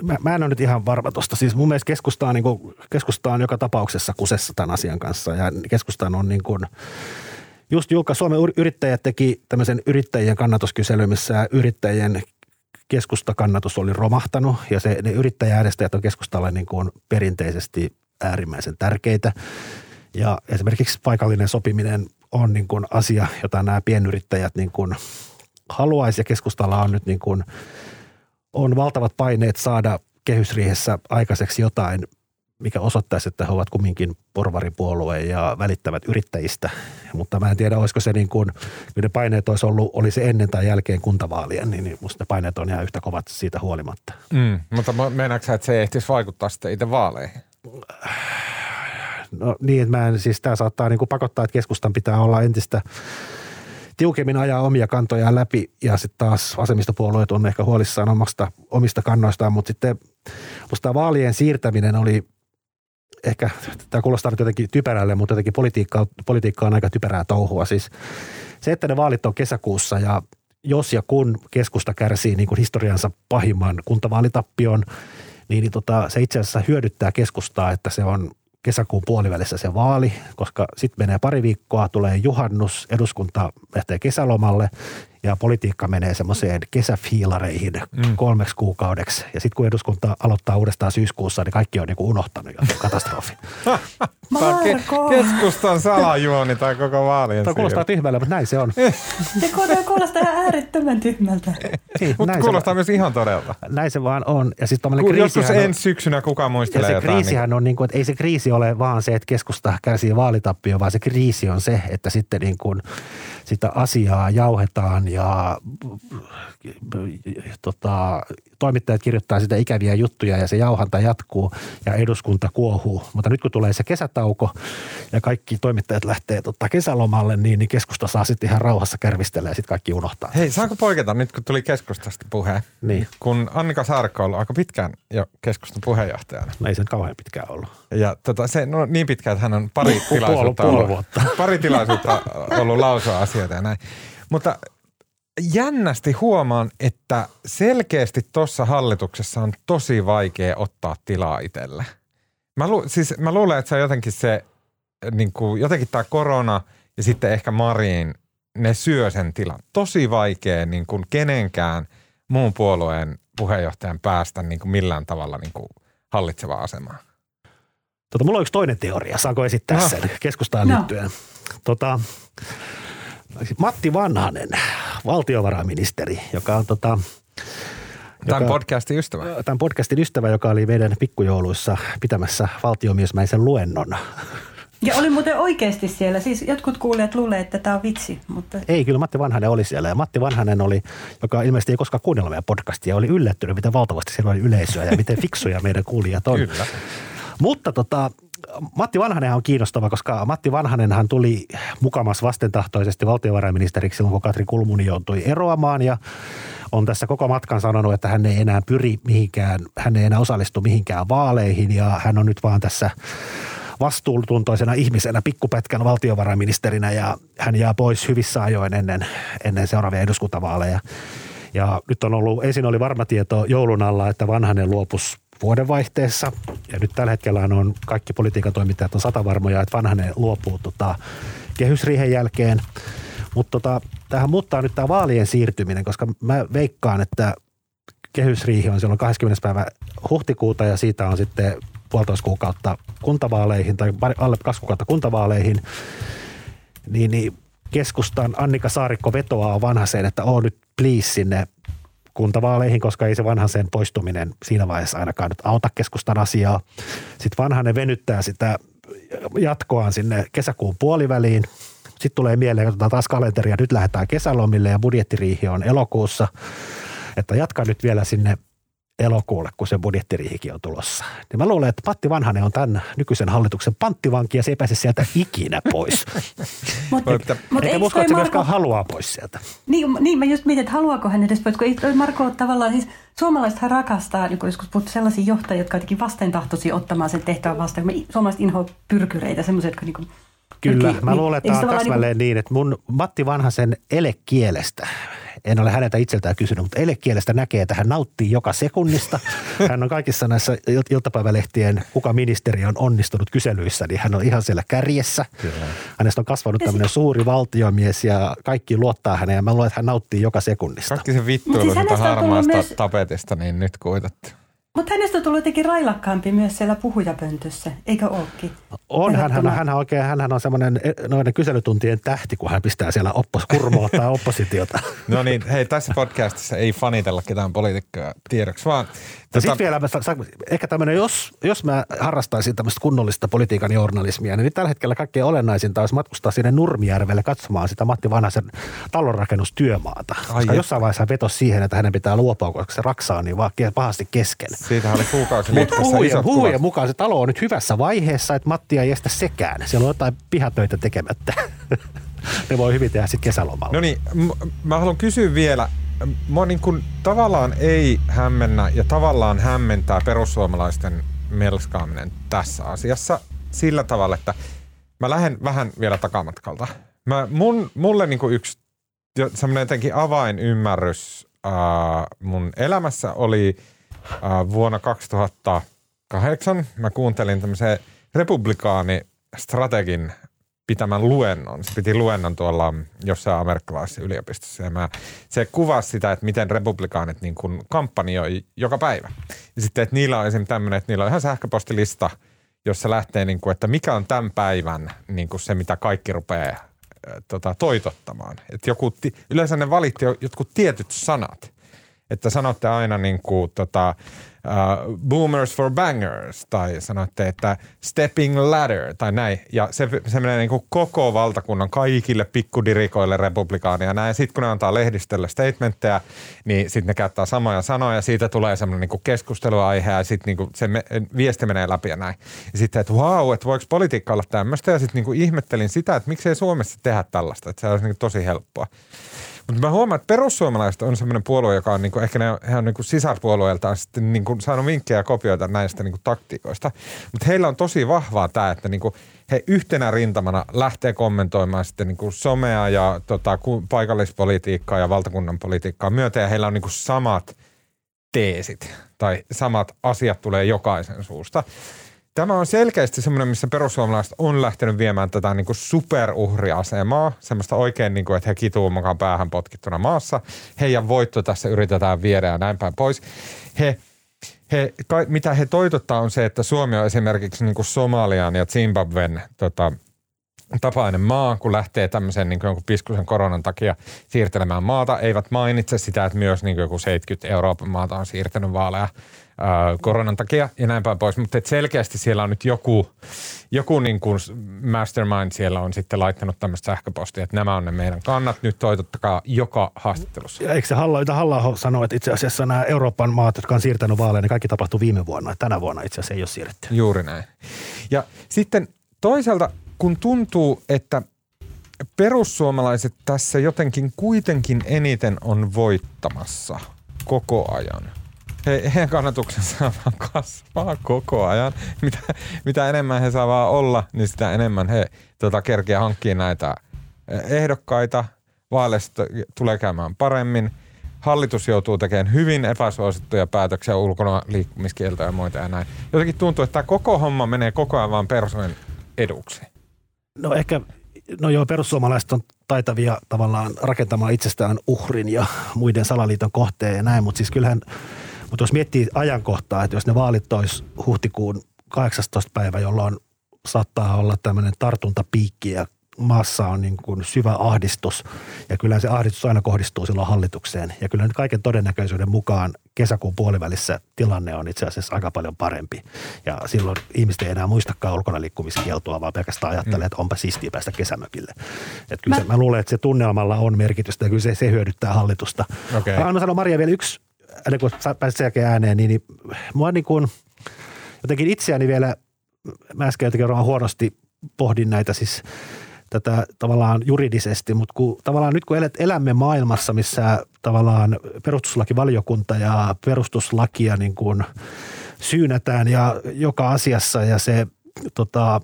mä, mä en ole nyt ihan varma tuosta. Siis mun mielestä keskusta on, niinku, keskusta on joka tapauksessa kusessa tämän asian kanssa ja keskustaan on niin kuin just julka Suomen yrittäjät teki tämmöisen yrittäjien kannatuskysely, missä yrittäjien keskustakannatus oli romahtanut ja se, ne yrittäjäänestäjät on keskustalle niin kuin perinteisesti äärimmäisen tärkeitä. Ja esimerkiksi paikallinen sopiminen on niin kuin asia, jota nämä pienyrittäjät niin kuin haluaisi ja keskustalla on nyt niin kuin, on valtavat paineet saada kehysriihessä aikaiseksi jotain, mikä osoittaisi, että he ovat kumminkin porvaripuolue ja välittävät yrittäjistä. Mutta mä en tiedä, olisiko se niin kuin, kun ne paineet olisi ollut, oli se ennen tai jälkeen kuntavaalia, niin musta ne paineet on ihan yhtä kovat siitä huolimatta. Mm, mutta mennäänkö sä, että se ei ehtisi vaikuttaa sitten itse vaaleihin? No niin, että mä en, siis tää saattaa niin kuin pakottaa, että keskustan pitää olla entistä tiukemmin ajaa omia kantojaan läpi ja sitten taas vasemmistopuolueet on ehkä huolissaan omasta, omista kannoistaan, mutta sitten musta vaalien siirtäminen oli ehkä, tämä kuulostaa nyt jotenkin typerälle, mutta jotenkin politiikka, politiikka on aika typerää touhua. Siis se, että ne vaalit on kesäkuussa ja jos ja kun keskusta kärsii niin kuin historiansa pahimman kuntavaalitappion, niin, niin tota, se itse asiassa hyödyttää keskustaa, että se on kesäkuun puolivälissä se vaali, koska sitten menee pari viikkoa, tulee juhannus, eduskunta lähtee kesälomalle ja politiikka menee semmoiseen kesäfiilareihin mm. kolmeksi kuukaudeksi. Ja sitten kun eduskunta aloittaa uudestaan syyskuussa, niin kaikki on niinku unohtanut ja katastrofi. Marko! Keskustan salajuoni tai koko vaalien siirry. Tämä kuulostaa tyhmältä, mutta näin se on. Se kuulostaa ihan äärettömän tyhmältä. Niin, mutta kuulostaa va- myös ihan todelta. Näin se vaan on. Ja sit Ku, joskus on, ensi syksynä kukaan muistelee se jotain. Kriisihän niin. on, niin kuin, että ei se kriisi ole vaan se, että keskusta kärsii vaalitappio, vaan se kriisi on se, että sitten niin kuin sitä asiaa jauhetaan ja tota, toimittajat kirjoittaa sitä ikäviä juttuja ja se jauhanta jatkuu ja eduskunta kuohuu. Mutta nyt kun tulee se kesätauko ja kaikki toimittajat lähtee tota, kesälomalle, niin, niin keskusta saa sitten ihan rauhassa kärvistellä ja sitten kaikki unohtaa. Hei, saanko poiketa nyt kun tuli keskustasta puheen? Niin. Kun Annika Saarikko on ollut aika pitkään jo keskustan puheenjohtajana. No ei se nyt kauhean pitkään ollut. Ja tota, se, no niin pitkään, että hän on pari tilaisuutta puol- ollut, pari tilaisuutta ollut lausua asioita ja näin. Mutta jännästi huomaan, että selkeästi tuossa hallituksessa on tosi vaikea ottaa tilaa itselle. Mä, lu, siis mä luulen, että se on jotenkin se, niin kuin, jotenkin tämä korona ja sitten ehkä Marin, ne syö sen tilan. Tosi vaikea niin kuin kenenkään muun puolueen puheenjohtajan päästä niin kuin millään tavalla niin kuin hallitsevaan asemaan. Tota, mulla on yksi toinen teoria, saanko esittää no. sen keskustaan no. liittyen. Tota, Matti Vanhanen, valtiovarainministeri, joka on tota, tämän joka, podcastin ystävä. Tämän podcastin ystävä, joka oli meidän pikkujouluissa pitämässä valtiomiesmäisen luennon. Ja oli muuten oikeasti siellä. Siis jotkut kuulijat luulee, että tämä on vitsi. Mutta ei, kyllä Matti Vanhanen oli siellä. Ja Matti Vanhanen oli, joka ilmeisesti ei koskaan kuunnella meidän podcastia, oli yllättynyt, miten valtavasti siellä oli yleisöä ja miten fiksuja meidän kuulijat on. Kyllä. Mutta tota, Matti Vanhanenhan on kiinnostava, koska Matti Vanhanenhan tuli mukamas vastentahtoisesti valtiovarainministeriksi silloin, kun Katri Kulmun joutui eroamaan ja on tässä koko matkan sanonut, että hän ei enää pyri mihinkään, hän ei enää osallistu mihinkään vaaleihin ja hän on nyt vaan tässä vastuutuntoisena ihmisenä pikkupätkän valtiovarainministerinä ja hän jää pois hyvissä ajoin ennen, ennen seuraavia eduskuntavaaleja. Ja nyt on ollut, ensin oli varma tieto joulun alla, että Vanhanen luopus vuodenvaihteessa. Ja nyt tällä hetkellä on kaikki politiikan toimittajat on satavarmoja, että Vanhanen luopuu tota, kehysriihen jälkeen. Mutta tota, tämähän muuttaa nyt tämä vaalien siirtyminen, koska mä veikkaan, että kehysriihi on silloin kahdeskymmenes päivä huhtikuuta ja siitä on sitten puolitoista kuukautta kuntavaaleihin tai alle kaksi kuukautta kuntavaaleihin, niin, niin keskustan Annika Saarikko vetoaa Vanhaseen, että oo nyt please sinne kuntavaaleihin, koska ei se Vanhasen poistuminen siinä vaiheessa ainakaan nyt auta keskustan asiaa. Sitten Vanhanen venyttää sitä jatkoaan sinne kesäkuun puoliväliin. Sitten tulee mieleen, katsotaan taas kalenteria, nyt lähdetään kesälomille ja budjettiriihi on elokuussa, että jatka nyt vielä sinne elokuulle, kun se budjettiriihikin on tulossa. Niin mä luulen, että Matti Vanhanen on tämän nykyisen hallituksen panttivanki ja se ei pääse sieltä ikinä pois. Mutta eikä usko, että se myöskään haluaa pois sieltä. Niin, niin mä just mietin, että haluaako hän edes pois, kun ei toi Marko tavallaan siis suomalaisethan rakastaa, niin kun joskus puhuttu sellaisia johtajia, jotka jotenkin vastentahtoisia ottamaan sen tehtävän vastaan. Me suomalaiset inhoa pyrkyreitä, semmoisia, jotka niin kuin kyllä, okay, mä luulen, että tämä on täsmälleen niin, että mun Matti Vanhasen elekielestä, en ole häneltä itseltään kysynyt, mutta elekielestä näkee, että hän nauttii joka sekunnista. Hän on kaikissa näissä iltapäivälehtien, kuka ministeri on onnistunut kyselyissä, niin hän on ihan siellä kärjessä. Kyllä. Hänestä on kasvanut tämmöinen suuri valtiomies ja kaikki luottaa häneen ja mä luulen, että hän nauttii joka sekunnista. Kaikki se vittuilu sitä harmaasta myös tapetista, niin nyt kuitattu. Mutta hänestä on tullut jotenkin railakkaampi myös siellä puhujapöntössä, eikö ookin? On, hän, hän on oikein, hän on semmoinen noiden kyselytuntien tähti, kun hän pistää siellä oppos, kurmoottaa oppositiota. No niin, hei, tässä podcastissa ei fanitella ketään poliitikkoa tiedoksi, vaan tota sitten vielä, ehkä tämmöinen, jos, jos mä harrastaisin tämmöistä kunnollista politiikan journalismia, niin tällä hetkellä kaikkein olennaisinta olisi matkustaa sinne Nurmijärvelle katsomaan sitä Matti Vanhasen talonrakennustyömaata. Koska jossain vaiheessa hän vetosi siihen, että hänen pitää luopua, koska se raksa on niin pahasti kesken. Siitähän oli kuukausi liittyvässä isot kuvat. Huhujen mukaan se talo on nyt hyvässä vaiheessa, että Mattia ei estä sekään. Siellä on jotain pihatöitä tekemättä. Ne voi hyvin tehdä sitten kesälomalla. No niin, mä haluan kysyä vielä. Mua niin kuin tavallaan ei hämmennä ja tavallaan hämmentää perussuomalaisten melskaaminen tässä asiassa sillä tavalla, että mä lähden vähän vielä takamatkalta. Mä, mun, mulle niin kuin yksi semmoinen jotenkin avainymmärrys äh, mun elämässä oli vuonna kaksituhattakahdeksan. Mä kuuntelin tämmöisen republikaanistrategin pitämän luennon. Se piti luennon tuolla jossain amerikkalaisessa yliopistossa. Ja mä, se kuvasi sitä, että miten republikaanit niin kuin kampanjoi joka päivä. Ja sitten, että niillä on esimerkiksi tämmöinen, että niillä on ihan sähköpostilista, jossa lähtee, niin kuin, että mikä on tämän päivän niin kuin se, mitä kaikki rupeaa tota, toitottamaan. Että joku, yleensä ne valitti jotkut tietyt sanat. Että sanotte aina niin kuin tota, uh, boomers for bangers tai sanotte, että stepping ladder tai näin. Ja se, se menee niin kuin koko valtakunnan kaikille pikkudirikoille republikaania näin. Sitten kun ne antaa lehdistölle statementteja, niin sitten ne käyttää samoja sanoja. Siitä tulee semmoinen niin kuin keskusteluaihe ja sitten niin kuin se me, viesti menee läpi ja näin. Ja sitten, että wow, että voiko politiikka olla tämmöistä? Ja sitten niin kuin ihmettelin sitä, että miksei Suomessa tehdä tällaista. Että se olisi niin kuin tosi helppoa. Mutta mä huomaan, että perussuomalaiset on semmoinen puolue, joka on niinku, ehkä ne he on niinku sisarpuolueeltaan sitten niinku saanut vinkkejä ja kopioita näistä niinku taktiikoista. Mutta heillä on tosi vahvaa tämä, että niinku he yhtenä rintamana lähtee kommentoimaan sitten niinku somea ja tota, paikallispolitiikkaa ja valtakunnan politiikkaa myöten. Ja heillä on niinku samat teesit tai samat asiat tulee jokaisen suusta. Tämä on selkeästi semmoinen, missä perussuomalaiset on lähtenyt viemään tätä niin kuin superuhriasemaa, semmoista oikein, niin kuin, että he kituu mukaan päähän potkittuna maassa. Heidän voitto tässä yritetään viedä ja näin päin pois. He, he, ka, mitä he toitottaa on se, että Suomi on esimerkiksi niin kuin Somalian ja Zimbabwen tota, tapainen maa, kun lähtee tämmöisen niin kuin jonkun piskuisen koronan takia siirtelemään maata. Eivät mainitse sitä, että myös niin kuin joku seitsemänkymmentä Euroopan maata on siirtänyt vaaleja koronan takia ja näin päin pois, mutta selkeästi siellä on nyt joku, joku niin kuin mastermind siellä on sitten laittanut tämmöistä sähköpostia, että nämä on ne meidän kannat, nyt toitottakaa joka haastattelussa. Ja eikö se Halla-aho sano, että itse asiassa nämä Euroopan maat, jotka on siirtänyt vaaleja, niin kaikki tapahtui viime vuonna, tänä vuonna itse asiassa ei ole siirretty. Juuri näin. Ja sitten toisaalta, kun tuntuu, että perussuomalaiset tässä jotenkin kuitenkin eniten on voittamassa koko ajan. He, heidän kannatuksensa kasvaa koko ajan. Mitä, mitä enemmän he saa vaan olla, niin sitä enemmän he tota, kerkeä hankkii näitä ehdokkaita. Vaaleista tulee käymään paremmin. hallitus joutuu tekemään hyvin epäsuosittuja päätöksiä, ulkona liikkumiskieltoja ja muita ja näin. Jotenkin tuntuu, että tämä koko homma menee koko ajan vaan persoon eduksi. No ehkä, no joo, perussuomalaiset on taitavia tavallaan rakentamaan itsestään uhrin ja muiden salaliiton kohteen ja näin, mutta siis kyllähän, mutta jos miettii ajankohtaa, että jos ne vaalit olisi huhtikuun kahdeksastoista päivä, jolloin saattaa olla tämmöinen tartuntapiikki ja maassa on niin kuin syvä ahdistus ja kyllä se ahdistus aina kohdistuu silloin hallitukseen. Ja kyllä nyt kaiken todennäköisyyden mukaan kesäkuun puolivälissä tilanne on itse asiassa aika paljon parempi. Ja silloin ihmiset ei enää muistakaan ulkona liikkumiskieltoa, vaan pelkästään ajattelee, että onpa siistiä päästä kesämökille. Että kyllä mä... Se, mä luulen, että se tunnelmalla on merkitystä ja kyllä se, se hyödyttää hallitusta. Okay. Mä sanon Maria vielä yksi, ennen kuin pääsit sen jälkeen ääneen, niin, niin mua niin kuin jotenkin itseäni vielä, mä äsken jotenkin huonosti pohdin näitä siis tätä tavallaan juridisesti, mutta kun, tavallaan nyt kun elämme maailmassa, missä tavallaan perustuslakivaliokunta ja perustuslakia niin kuin syynätään ja joka asiassa ja se tota,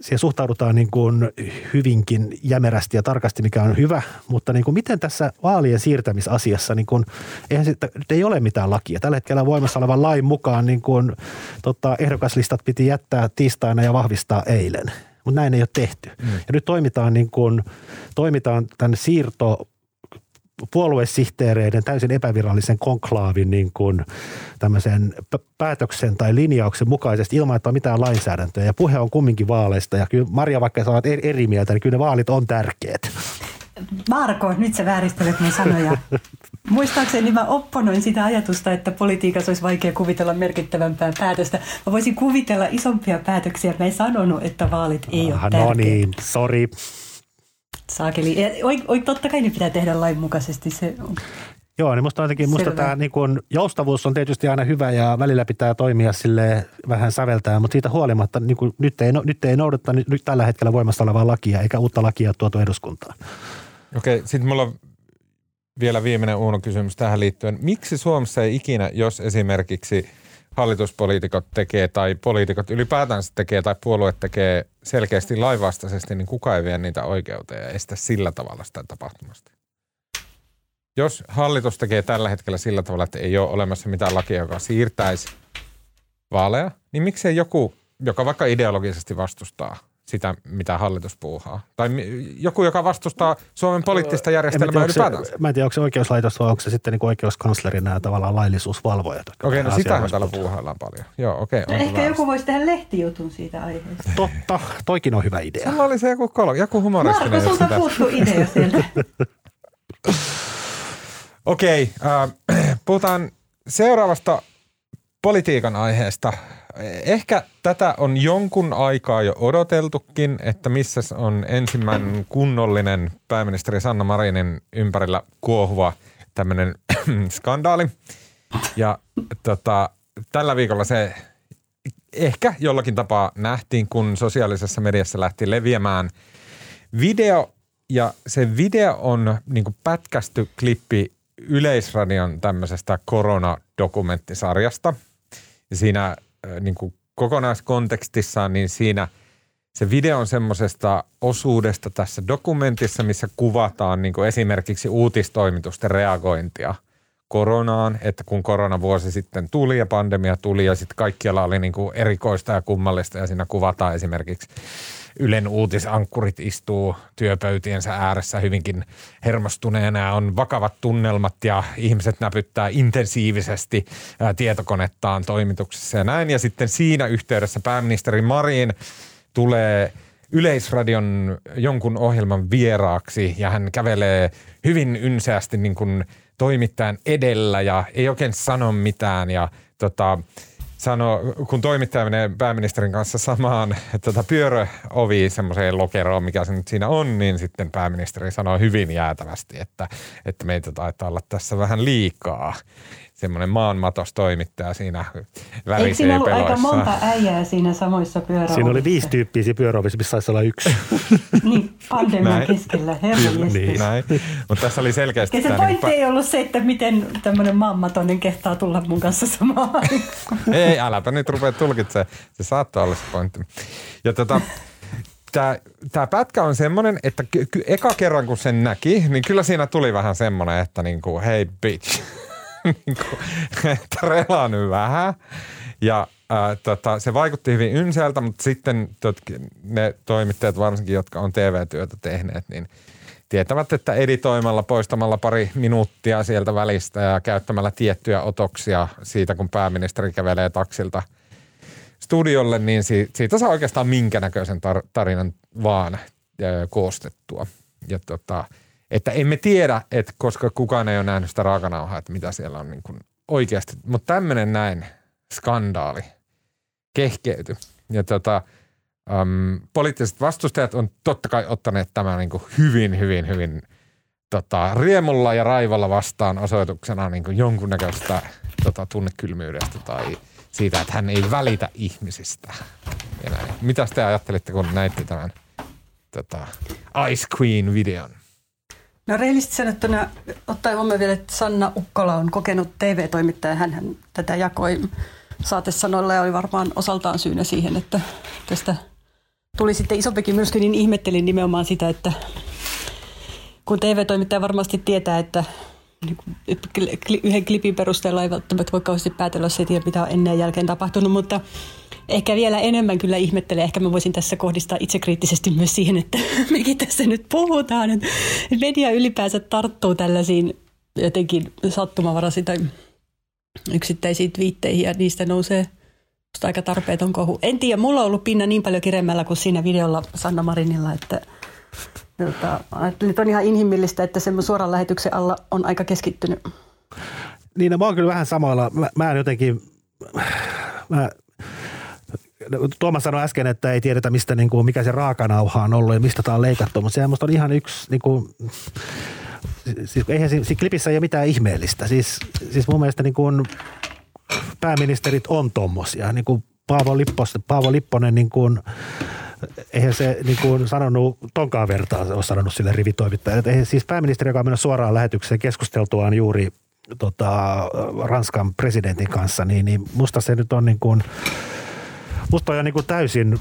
siihen suhtaudutaan niin kuin hyvinkin jämerästi ja tarkasti, mikä on hyvä, mutta niin kuin miten tässä vaalien siirtämisasiassa, niin kuin, eihän se, nyt ei ole mitään lakia. Tällä hetkellä voimassa olevan lain mukaan niin kuin, tota, ehdokaslistat piti jättää tiistaina ja vahvistaa eilen. Mutta näin ei ole tehty. Mm. Ja nyt toimitaan, niin kun, toimitaan tämän siirto puoluesihteereiden täysin epävirallisen konklaavin niin kun tämmöisen päätöksen tai linjauksen mukaisesti ilman, että on mitään lainsäädäntöä. Ja puhe on kumminkin vaaleista. Ja kyllä Maria, vaikka sä olet eri mieltä, niin kyllä ne vaalit on tärkeät. Marko, nyt sä vääristelet mun sanoja. Muistaakseni mä opponoin sitä ajatusta, että politiikassa olisi vaikea kuvitella merkittävämpää päätöstä. Mä voisin kuvitella isompia päätöksiä. Mä en sanonut, että vaalit ei Aha, ole tärkeitä. No niin, sori. Saakeli. Oi, totta kai ne pitää tehdä lain mukaisesti. Se on. Joo, niin musta jotenkin, musta tämä niin kun, joustavuus on tietysti aina hyvä ja välillä pitää toimia sille vähän säveltää, mutta siitä huolimatta niin kun, nyt, ei, nyt ei noudata nyt, nyt tällä hetkellä voimassa olevaa lakia eikä uutta lakia tuotu eduskuntaan. Okei, sitten mulla on vielä viimeinen uuno kysymys tähän liittyen. Miksi Suomessa ei ikinä, jos esimerkiksi hallituspoliitikot tekee tai poliitikot ylipäätänsä tekee tai puolue tekee selkeästi lainvastaisesti, niin kuka ei vie niitä oikeuteen ja estä sillä tavalla sitä tapahtumasta? Jos hallitus tekee tällä hetkellä sillä tavalla, että ei ole olemassa mitään lakia, joka siirtäisi vaaleja, niin miksei joku, joka vaikka ideologisesti vastustaa sitä, mitä hallitus puuhaa. Tai joku, joka vastustaa Suomen poliittista järjestelmää ylipäätänsä. Mä en tiedä, onko se oikeuslaitos vai onko se sitten niin oikeuskanslerin nämä tavallaan laillisuusvalvojat. Okei, no sitähän täällä puuhaillaan paljon. Joo, okei. No ehkä joku voisi tehdä lehtijutun siitä aiheesta. Totta, toikin on hyvä idea. Sulla oli se joku, kol- joku humoristinen. Marko, sulta puuttuu idea sieltä. Okei, äh, puhutaan seuraavasta politiikan aiheesta. Ehkä tätä on jonkun aikaa jo odoteltukin, että missä on ensimmäinen kunnollinen pääministeri Sanna Marinin ympärillä kuohuva tämmöinen skandaali. Ja tota, tällä viikolla se ehkä jollakin tapaa nähtiin, kun sosiaalisessa mediassa lähti leviämään video. Ja se video on niin kuin pätkästy klippi Yleisradion tämmöisestä koronadokumenttisarjasta. Siinä niin kuin kokonaiskontekstissaan, niin siinä se video on semmoisesta osuudesta tässä dokumentissa, missä kuvataan niin kuin esimerkiksi uutistoimitusten reagointia koronaan, että kun korona vuosi sitten tuli ja pandemia tuli ja sitten kaikkialla oli niin kuin erikoista ja kummallista ja siinä kuvataan esimerkiksi Ylen uutisankkurit istuu työpöytiensä ääressä hyvinkin hermostuneena ja on vakavat tunnelmat ja ihmiset näpyttää intensiivisesti tietokonettaan toimituksessa ja näin. Ja sitten siinä yhteydessä pääministeri Marin tulee Yleisradion jonkun ohjelman vieraaksi ja hän kävelee hyvin ynseästi niin kuin toimittajan edellä ja ei oikein sano mitään ja tota... Sano, kun toimittaja menee pääministerin kanssa samaan tuota pyöröoviin semmoiseen lokeroon, mikä se nyt siinä on, niin sitten pääministeri sanoo hyvin jäätävästi, että, että meitä taitaa olla tässä vähän liikaa. Semmoinen maanmatos toimittaja siinä värisee. Eikö siinä ollut peloissa aika monta äijää siinä samoissa pyöröovissa? Siinä oli viisi tyyppiä siinä pyöröovissa, missä saisi olla yksi. Niin, pandemian keskellä, herrallisesti. Niin, näin. Mutta tässä oli selkeästi... Ja se pointti niin, ei ollut se, että miten tämmöinen maanmatoinen kehtaa tulla mun kanssa samaan aikaan. Ei, äläpä nyt rupea tulkitsemaan. Se saattaa olla se pointti. Ja tota... Tää, tää pätkä on semmonen, että k- eka kerran kun sen näki, niin kyllä siinä tuli vähän semmonen, että niinku, hei bitch, niinku, että relaa nyt vähän. Ja ää, tota, se vaikutti hyvin ynseltä, mutta sitten tot, ne toimittajat varsinkin, jotka on T V-työtä tehneet, niin tietävät, että editoimalla, poistamalla pari minuuttia sieltä välistä ja käyttämällä tiettyjä otoksia siitä, kun pääministeri kävelee taksilta studiolle, niin siitä saa oikeastaan minkä näköisen tarinan vaan koostettua. Ja tota, että emme tiedä, että koska kukaan ei ole nähnyt sitä raakanauhaa, että mitä siellä on niin kuin oikeasti. Mutta tämmöinen näin skandaali kehkeytyi. Ja tota, äm, poliittiset vastustajat on totta kai ottaneet tämän niin kuin hyvin, hyvin, hyvin tota, riemulla ja raivalla vastaan osoituksena niin kuin jonkunnäköistä tota, tunnekylmyydestä tai siitä, että hän ei välitä ihmisistä. Mitä te ajattelitte, kun näitte tämän tota, Ice Queen-videon? No rehellisesti sanottuna, ottaen huomioon vielä, että Sanna Ukkola on kokenut T V-toimittaja. Hänhän tätä jakoi saatesanoilla ja oli varmaan osaltaan syynä siihen, että tästä tuli sitten isompikin myrsky, niin ihmettelin nimenomaan sitä, että kun T V-toimittaja varmasti tietää, että yhden klipin perusteella ei välttämättä voi kauheasti päätellä, jos ei tiedä, mitä on ennen ja jälkeen tapahtunut, mutta ehkä vielä enemmän kyllä ihmettelee. Ehkä mä voisin tässä kohdistaa itsekriittisesti myös siihen, että mekin tässä nyt puhutaan. Että media ylipäänsä tarttuu tällaisiin jotenkin sattumanvaraisiin tai yksittäisiin viitteihin ja niistä nousee aika tarpeeton kohu. En tiedä, mulla on ollut pinna niin paljon kiremmällä kuin siinä videolla Sanna Marinilla, että Jota, nyt on ihan inhimillistä, että semmoinen suoran lähetyksen alla on aika keskittynyt. Niin, no, mä oon kyllä vähän samalla. Mä, mä en jotenkin... Mä, Tuomas sanoi äsken, että ei tiedetä, mistä, niin kuin, mikä se raakanauha on ollut ja mistä tämä on leikattu, mutta sehän musta on ihan yksi... Niin kuin, siis, eihän siinä, siinä klipissä ei ole mitään ihmeellistä. Siis, siis mun mielestä niin kuin, pääministerit on tommosia. Niin kuin Paavo, Lippos, Paavo Lipponen... Niin kuin, eihän se niin kuin sanonut, tonkaan vertaan ole sanonut sille rivitoimittajalle, että eihän siis pääministeri, joka on mennyt suoraan lähetykseen keskusteltuaan juuri tota, Ranskan presidentin kanssa, niin, niin musta se nyt on niin kuin, musta on niin kuin täysin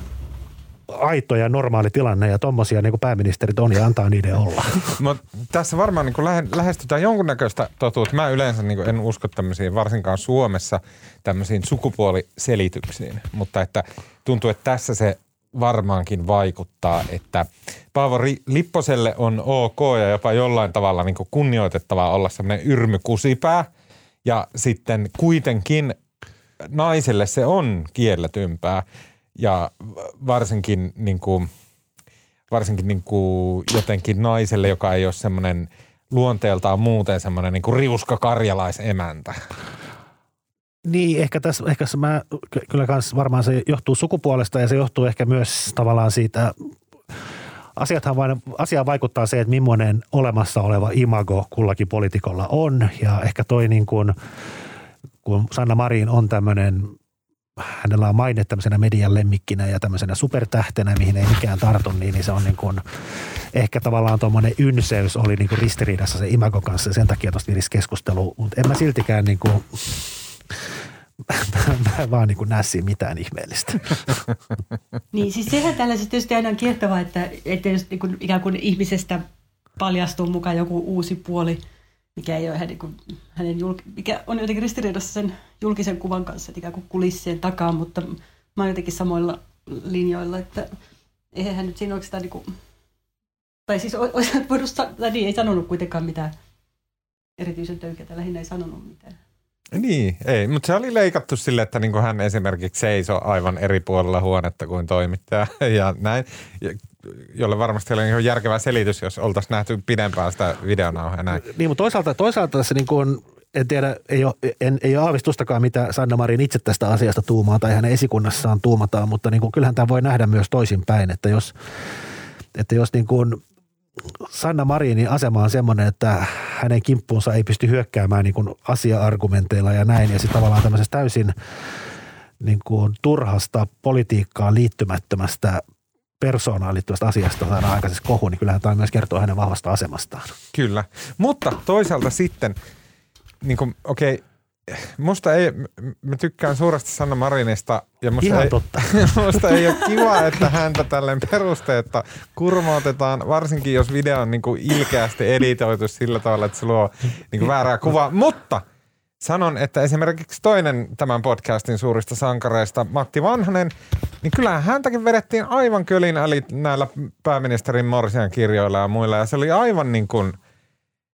aito ja normaali tilanne ja tommosia niin kuin pääministerit on ja antaa niiden olla. Mut tässä varmaan niin kuin lähe, lähestytään jonkunnäköistä totuutta. Mä yleensä niin kuin en usko tämmöisiin, varsinkaan Suomessa, tämmöisiin sukupuoliselityksiin, mutta että tuntuu, että tässä se varmaankin vaikuttaa, että Paavo Lipposelle on ok ja jopa jollain tavalla niin kuin kunnioitettavaa olla semmoinen yrmykusipää. Ja sitten kuitenkin naiselle se on kielletympää ja varsinkin, niin kuin, varsinkin niin kuin jotenkin naiselle, joka ei ole semmoinen luonteeltaan muuten semmoinen niin kuin riuska karjalaisemäntä. Niin, ehkä tässä, ehkä mä, kyllä kans varmaan se johtuu sukupuolesta ja se johtuu ehkä myös tavallaan siitä, asiathan vain, asiaan vaikuttaa se, että millainen olemassa oleva imago kullakin poliitikolla on ja ehkä toi niin kuin, kun Sanna Marin on tämmöinen, hänellä on maine tämmöisenä median lemmikkinä ja tämmöisenä supertähtenä, mihin ei mikään tartu, niin, niin se on niin kuin, ehkä tavallaan tuommoinen ynseys oli niin kuin ristiriidassa se imago kanssa ja sen takia tuosta virisi keskustelu, mutta en mä siltikään niin kuin, Mä, mä en vaan niin kuin näe siinä mitään ihmeellistä. Niin, siis sehän tällaisesta tietysti aina on kiehtovaa, että, että jos niin kuin, ikään kuin ihmisestä paljastuu mukaan joku uusi puoli, mikä ei ole hänen, hänen julk... mikä on jotenkin ristiriidassa sen julkisen kuvan kanssa, että ikään kuin kulissien takaa, mutta mä oon jotenkin samoilla linjoilla, että eihän hän nyt siinä oikeastaan niin kuin... tai siis olisivat voinut sanoa, niin ei sanonut kuitenkaan mitään erityisen töykeätä, lähinnä ei sanonut mitään. Niin, ei, mutta se oli leikattu sille, että niin kuin hän esimerkiksi seisoi aivan eri puolella huonetta kuin toimittaja ja näin, jolle varmasti oli ihan järkevä selitys, jos oltaisiin nähty pidempään sitä videonauhaa ja näin. Niin, mutta toisaalta, toisaalta tässä niin kuin, en tiedä, ei ole, en, ei ole aavistustakaan, mitä Sanna Marin itse tästä asiasta tuumaa tai hänen esikunnassaan tuumataan, mutta niin kuin, kyllähän tämä voi nähdä myös toisinpäin, että jos, että jos niin kuin Sanna Marinin asema on semmoinen, että hänen kimppuunsa ei pysty hyökkäämään niin kuin asia-argumenteilla ja näin. Ja sitten tavallaan tämmöisestä täysin niin kuin turhasta politiikkaan liittymättömästä persoonaan liittyvästä asiasta saadaan aikaisessa kohu, niin kyllähän tämä myös kertoo hänen vahvasta asemastaan. Kyllä, mutta toisaalta sitten, niin kuin, okei, musta ei, mä tykkään suuresti Sanna Marinista ja musta, ihan ei, totta. Musta ei ole kiva, että häntä tälleen perusteetta kurmautetaan, varsinkin jos video on niinku ilkeästi editoitu sillä tavalla, että se luo niinku väärää kuvaa, mutta sanon, että esimerkiksi toinen tämän podcastin suurista sankareista, Matti Vanhanen, niin kyllähän häntäkin vedettiin aivan kölin äli näillä pääministerin Morsian kirjoilla ja muilla. Ja se oli aivan niin kuin,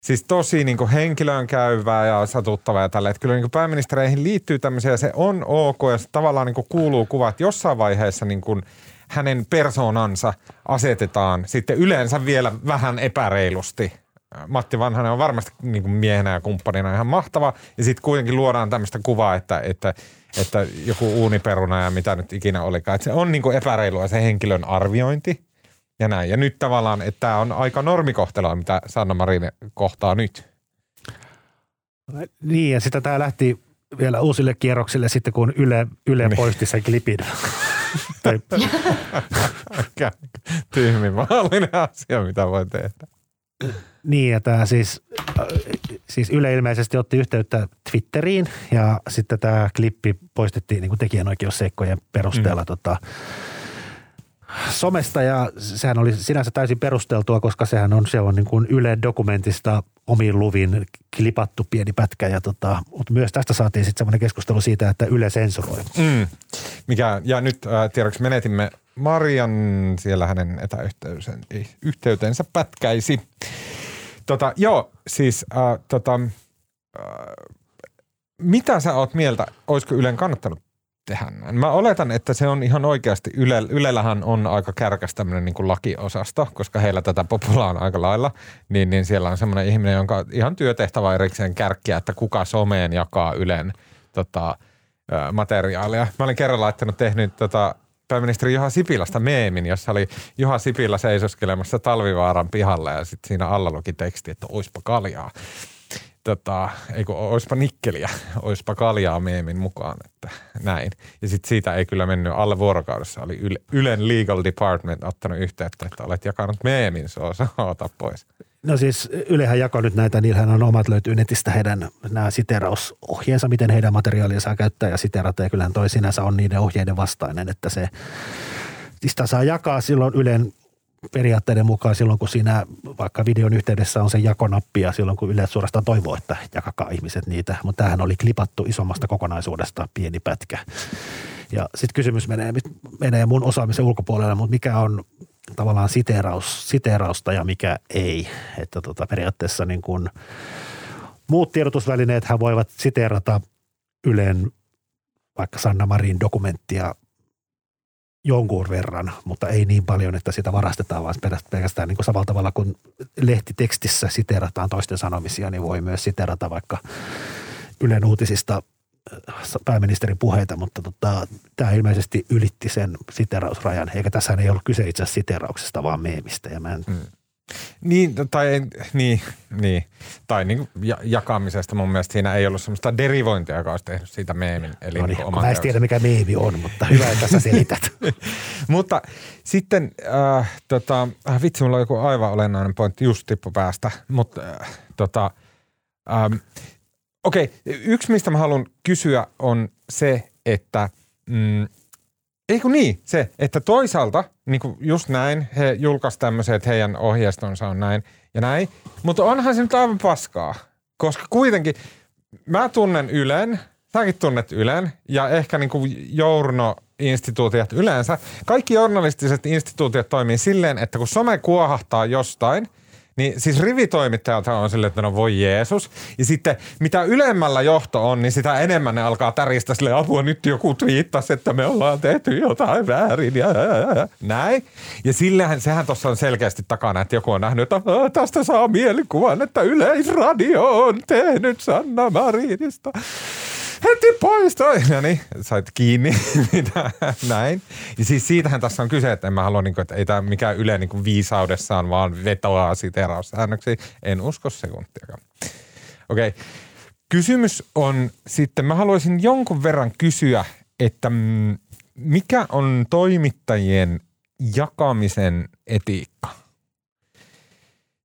siis tosi niin kuin henkilöön käyvää ja satuttavaa ja tällä. Että kyllä niin kuin pääministereihin liittyy tämmöisiä, se on ok ja se tavallaan niin kuin kuuluu kuva, että jossain vaiheessa niin kuin hänen persoonansa asetetaan sitten yleensä vielä vähän epäreilusti. Matti Vanhanen on varmasti niin kuin miehenä ja kumppanina ihan mahtava. Ja sitten kuitenkin luodaan tämmöistä kuvaa, että, että, että joku uuniperuna ja mitä nyt ikinä olikaan. Että se on niin kuin epäreilua se henkilön arviointi ja näin. Ja nyt tavallaan, että tämä on aika normikohtelua, mitä Sanna Marin kohtaa nyt. Niin ja sitä tämä lähti vielä uusille kierroksille sitten, kun Yle, Yle niin. poisti sen klipin. Tyhmin mahdollinen asia, mitä voi tehdä. Niin, ja tämä siis, siis Yle ilmeisesti otti yhteyttä Twitteriin ja sitten tämä klippi poistettiin niin kuin tekijänoikeusseikkojen perusteella mm. tota, somesta. Ja sehän oli sinänsä täysin perusteltua, koska sehän on, se on niin kuin Yle dokumentista omin luvin klipattu pieni pätkä. Ja tota, mutta myös tästä saatiin sitten semmoinen keskustelu siitä, että Yle sensuroi. Mm. Mikä, ja nyt äh, tiedoksi menetimme Marian siellä hänen etäyhteytensä pätkäisi. Tota, joo, siis äh, tota, äh, mitä sä oot mieltä, olisiko Ylen kannattanut tehdä näin? Mä oletan, että se on ihan oikeasti, Yle, Ylellähän on aika kärkäs tämmöinen niin kuin lakiosasto, koska heillä tätä populaa on aika lailla, niin, niin siellä on semmoinen ihminen, jonka ihan työtehtävä erikseen kärkkiä, että kuka someen jakaa Ylen tota, äh, materiaalia. Mä olin kerran laittanut tehnyt tota, pääministeri Juha Sipilästä meemin, jossa oli Juha Sipilä seisoskelemassa Talvivaaran pihalla ja sitten siinä alla luki teksti, että oispa kaljaa. Tota, ei kun oispa nikkeliä, oispa kaljaa meemin mukaan, että näin. Ja sitten siitä ei kyllä mennyt alle vuorokaudessa. Oli Ylen Legal Department ottanut yhteyttä, että olet jakanut meemin, se osa ota pois. No siis Ylehän jakoi nyt näitä, niillähän on omat löytyy netistä heidän nämä siteerausohjeensa, miten heidän materiaalia saa käyttää ja siteerata. Ja kyllähän toi sinänsä on niiden ohjeiden vastainen, että se sitä saa jakaa silloin Ylen periaatteiden mukaan silloin, kun siinä vaikka videon yhteydessä on se jakonappi ja silloin, kun Yle suorastaan toivoo, että jakakaa ihmiset niitä. Mutta tämähän oli klipattu isommasta kokonaisuudesta pieni pätkä. Ja sitten kysymys menee, menee mun osaamisen ulkopuolelle, mutta mikä on tavallaan siteeraus, siteerausta ja mikä ei. Että tota, periaatteessa niin kun muut tiedotusvälineethän voivat siteerata Ylen vaikka Sanna Marin dokumenttia jonkun verran, mutta ei niin paljon, että sitä varastetaan, vaan pelkästään niin kuin samalla tavalla kuin lehtitekstissä siteerataan toisten sanomisia, niin voi myös siteerata vaikka Ylen uutisista pääministerin puheita, mutta tota, tämä ilmeisesti ylitti sen siteerausrajan, eikä tässä ei ollut kyse itse asiassa siteerauksesta, vaan meemistä. Ja mä en... mm. Niin, tai, niin, niin. tai niin jakamisesta mun mielestä siinä ei ollut semmoista derivointia, joka olisi tehnyt siitä meemin. Eli no niin, niin mä en tiedä mikä meemi on, mutta hyvä, että sä selität. Mutta sitten, äh, tota, vitsi, mulla on joku aivan olennainen pointti, just tippu päästä, mutta äh, tota, ähm, okei, yksi mistä mä haluan kysyä on se, että mm, ei kun niin, se, että toisaalta niin kuin just näin, he julkaisivat tämmöiset, että heidän ohjeistonsa on näin ja näin, mutta onhan se nyt aivan paskaa, koska kuitenkin mä tunnen Ylen, säkin tunnet Ylen ja ehkä niin kuin journo-instituutiot yleensä, kaikki journalistiset instituutiot toimii silleen, että kun some kuohahtaa jostain, niin siis rivitoimittajathan on silleen, että no voi Jeesus. Ja sitten mitä ylemmällä johto on, niin sitä enemmän ne alkaa täristää silleen, apua nyt joku twiittasi, että me ollaan tehty jotain väärin ja, ja, ja, ja. näin. Ja sillähän, sehän tuossa on selkeästi takana, että joku on nähnyt, että tästä saa mielikuvan, että Yleisradio on tehnyt Sanna Marinista. Heti pois toi. No niin, sait kiinni. Näin. Ja siis siitähän tässä on kyse, että en mä halua, niin kuin, että ei tämä mikään Yle niin kuin viisaudessaan, vaan vetoaa siteeraussäännöksiä. En usko sekuntiakaan. Okei. Okay. Kysymys on sitten, mä haluaisin jonkun verran kysyä, että mikä on toimittajien jakamisen etiikka?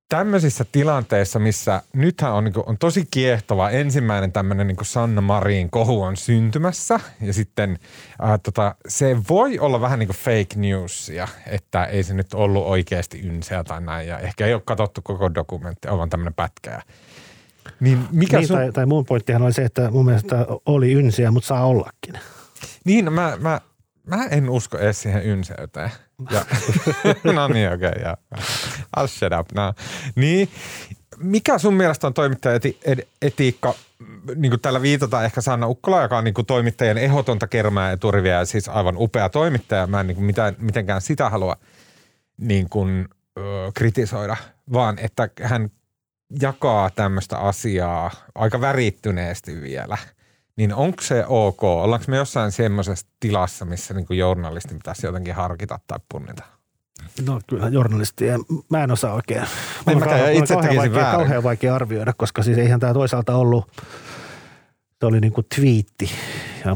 tämmöisissä tilanteissa, missä nythän on, niin kuin, on tosi kiehtova ensimmäinen tämmöinen niin kuin Sanna Marin kohu on syntymässä ja sitten äh, tota, se voi olla vähän niin kuin fake newsia, että ei se nyt ollut oikeasti ynseä tai näin ja ehkä ei ole katsottu koko dokumentti, on vaan tämmöinen pätkä. Niin mikä niin, sun... tai, tai mun pointtihan oli se, että mun mielestä oli ynseä, mutta saa ollakin. Niin, mä... mä Mä en usko edes siihen ynseyteen. Ja. No niin, okei. Okay, yeah. I'll shut up now. Niin, mikä sun mielestä on toimittajaetiikka? Niin kuin täällä viitataan ehkä Sanna Ukkola, joka on niin kuin toimittajien ehdotonta kermää eturiviä ja siis aivan upea toimittaja. Mä en niin kuin mitään, mitenkään sitä halua niin kuin, ö, kritisoida, vaan että hän jakaa tämmöistä asiaa aika värittyneesti vielä. Niin onko se ok? Ollaanko me jossain semmoisessa tilassa, missä niin kuin journalistin pitäisi jotenkin harkita tai punnita? No kyllä journalisti, mä en osaa oikein. Mä en mä itse tekisin väärin. Kauhean vaikea arvioida, koska siis eihän tämä toisaalta ollut, se oli niin kuin twiitti.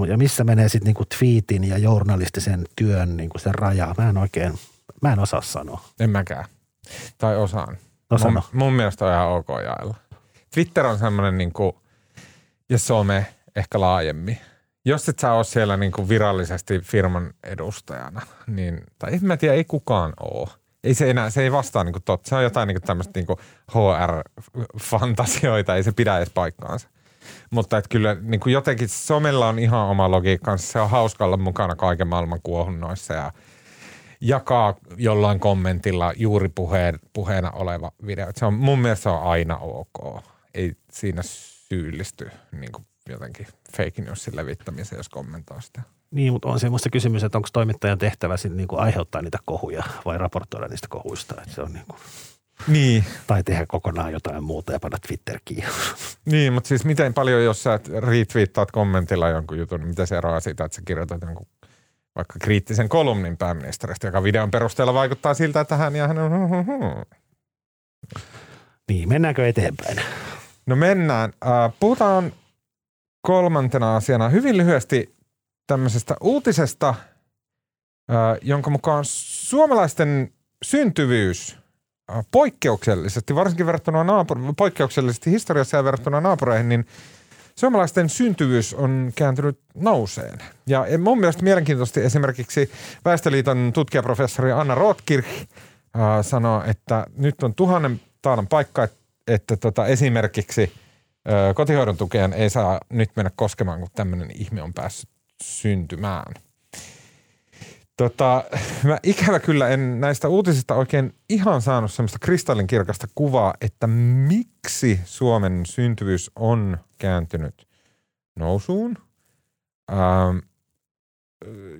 Ja missä menee sitten niin kuin twiitin ja journalistisen työn niin kuin sen raja? Mä en oikein, mä en osaa sanoa. En mäkään. Tai osaan. No sano. Mun, mun mielestä on ihan ok jaella. Twitter on semmoinen niin kuin, ja some – ehkä laajemmin. Jos et sä ole siellä niin kuin virallisesti firman edustajana, niin, tai en mä tiedä, ei kukaan ole. Ei se enää, se ei vastaa niin kuin totta. Se on jotain niin kuin tämmöistä niin kuin H R-fantasioita, ei se pidä edes paikkaansa. Mutta et kyllä niin kuin jotenkin somella on ihan oma logiikkansa. Se on hauska olla mukana kaiken maailman kuohunnoissa ja jakaa jollain kommentilla juuri puheen, puheena oleva video. Se on, mun mielestä se on aina ok. Ei siinä syyllisty niin kuin jotenkin fake newsin levittämisen, jos kommentoi sitä. Niin, mutta on semmoista kysymys, että onko toimittajan tehtävä sitten niinku aiheuttaa niitä kohuja vai raportoida niistä kohuista. Että se on niinku... Niin. Tai tehdä kokonaan jotain muuta ja panna Twitter-kiin. Niin, mutta siis miten paljon, jos sä retweettaat kommentilla jonkun jutun, niin mitä se eroaa siitä, että sä kirjoitat jonkun vaikka kriittisen kolumnin pääministeristä, joka videon perusteella vaikuttaa siltä, että hän ja hän on... Niin, mennäänkö eteenpäin? No mennään. Äh, puhutaan... Kolmantena asiana hyvin lyhyesti tämmöisestä uutisesta, jonka mukaan suomalaisten syntyvyys poikkeuksellisesti, varsinkin verrattuna naapur- poikkeuksellisesti historiassa ja verrattuna naapureihin, niin suomalaisten syntyvyys on kääntynyt nouseen. Ja mun mielestä mielenkiintoisesti esimerkiksi Väestöliiton tutkijaprofessori Anna Rothkirch sanoo, että nyt on tuhannen taalan paikka, että tota esimerkiksi kotihoidon tukeen ei saa nyt mennä koskemaan, kun tämmöinen ihme on päässyt syntymään. Tota, mä ikävä kyllä en näistä uutisista oikein ihan saanut semmoista kristallinkirkasta kuvaa, että miksi Suomen syntyvyys on kääntynyt nousuun. Ähm,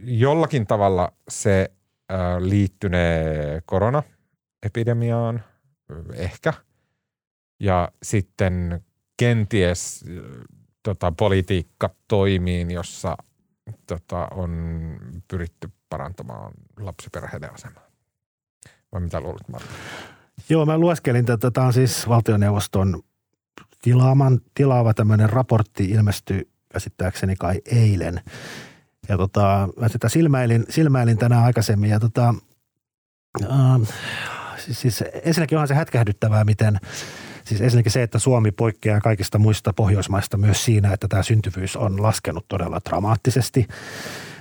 jollakin tavalla se äh, liittynee koronaepidemiaan, ehkä, ja sitten kenties tota, politiikka toimiin, jossa tota, on pyritty parantamaan lapsiperheiden asemaa. Vai mitä luulet, Marko? Joo, mä lueskelin, että tämä on siis valtioneuvoston tilaaman, tilaava tämmöinen raportti ilmestyi käsittääkseni kai eilen. Ja tota, mä sitä silmäilin, silmäilin tänään aikaisemmin ja tota, äh, siis, siis ensinnäkin onhan se hätkähdyttävää, miten siis ensinnäkin se, että Suomi poikkeaa kaikista muista Pohjoismaista myös siinä, että tämä syntyvyys on laskenut todella dramaattisesti.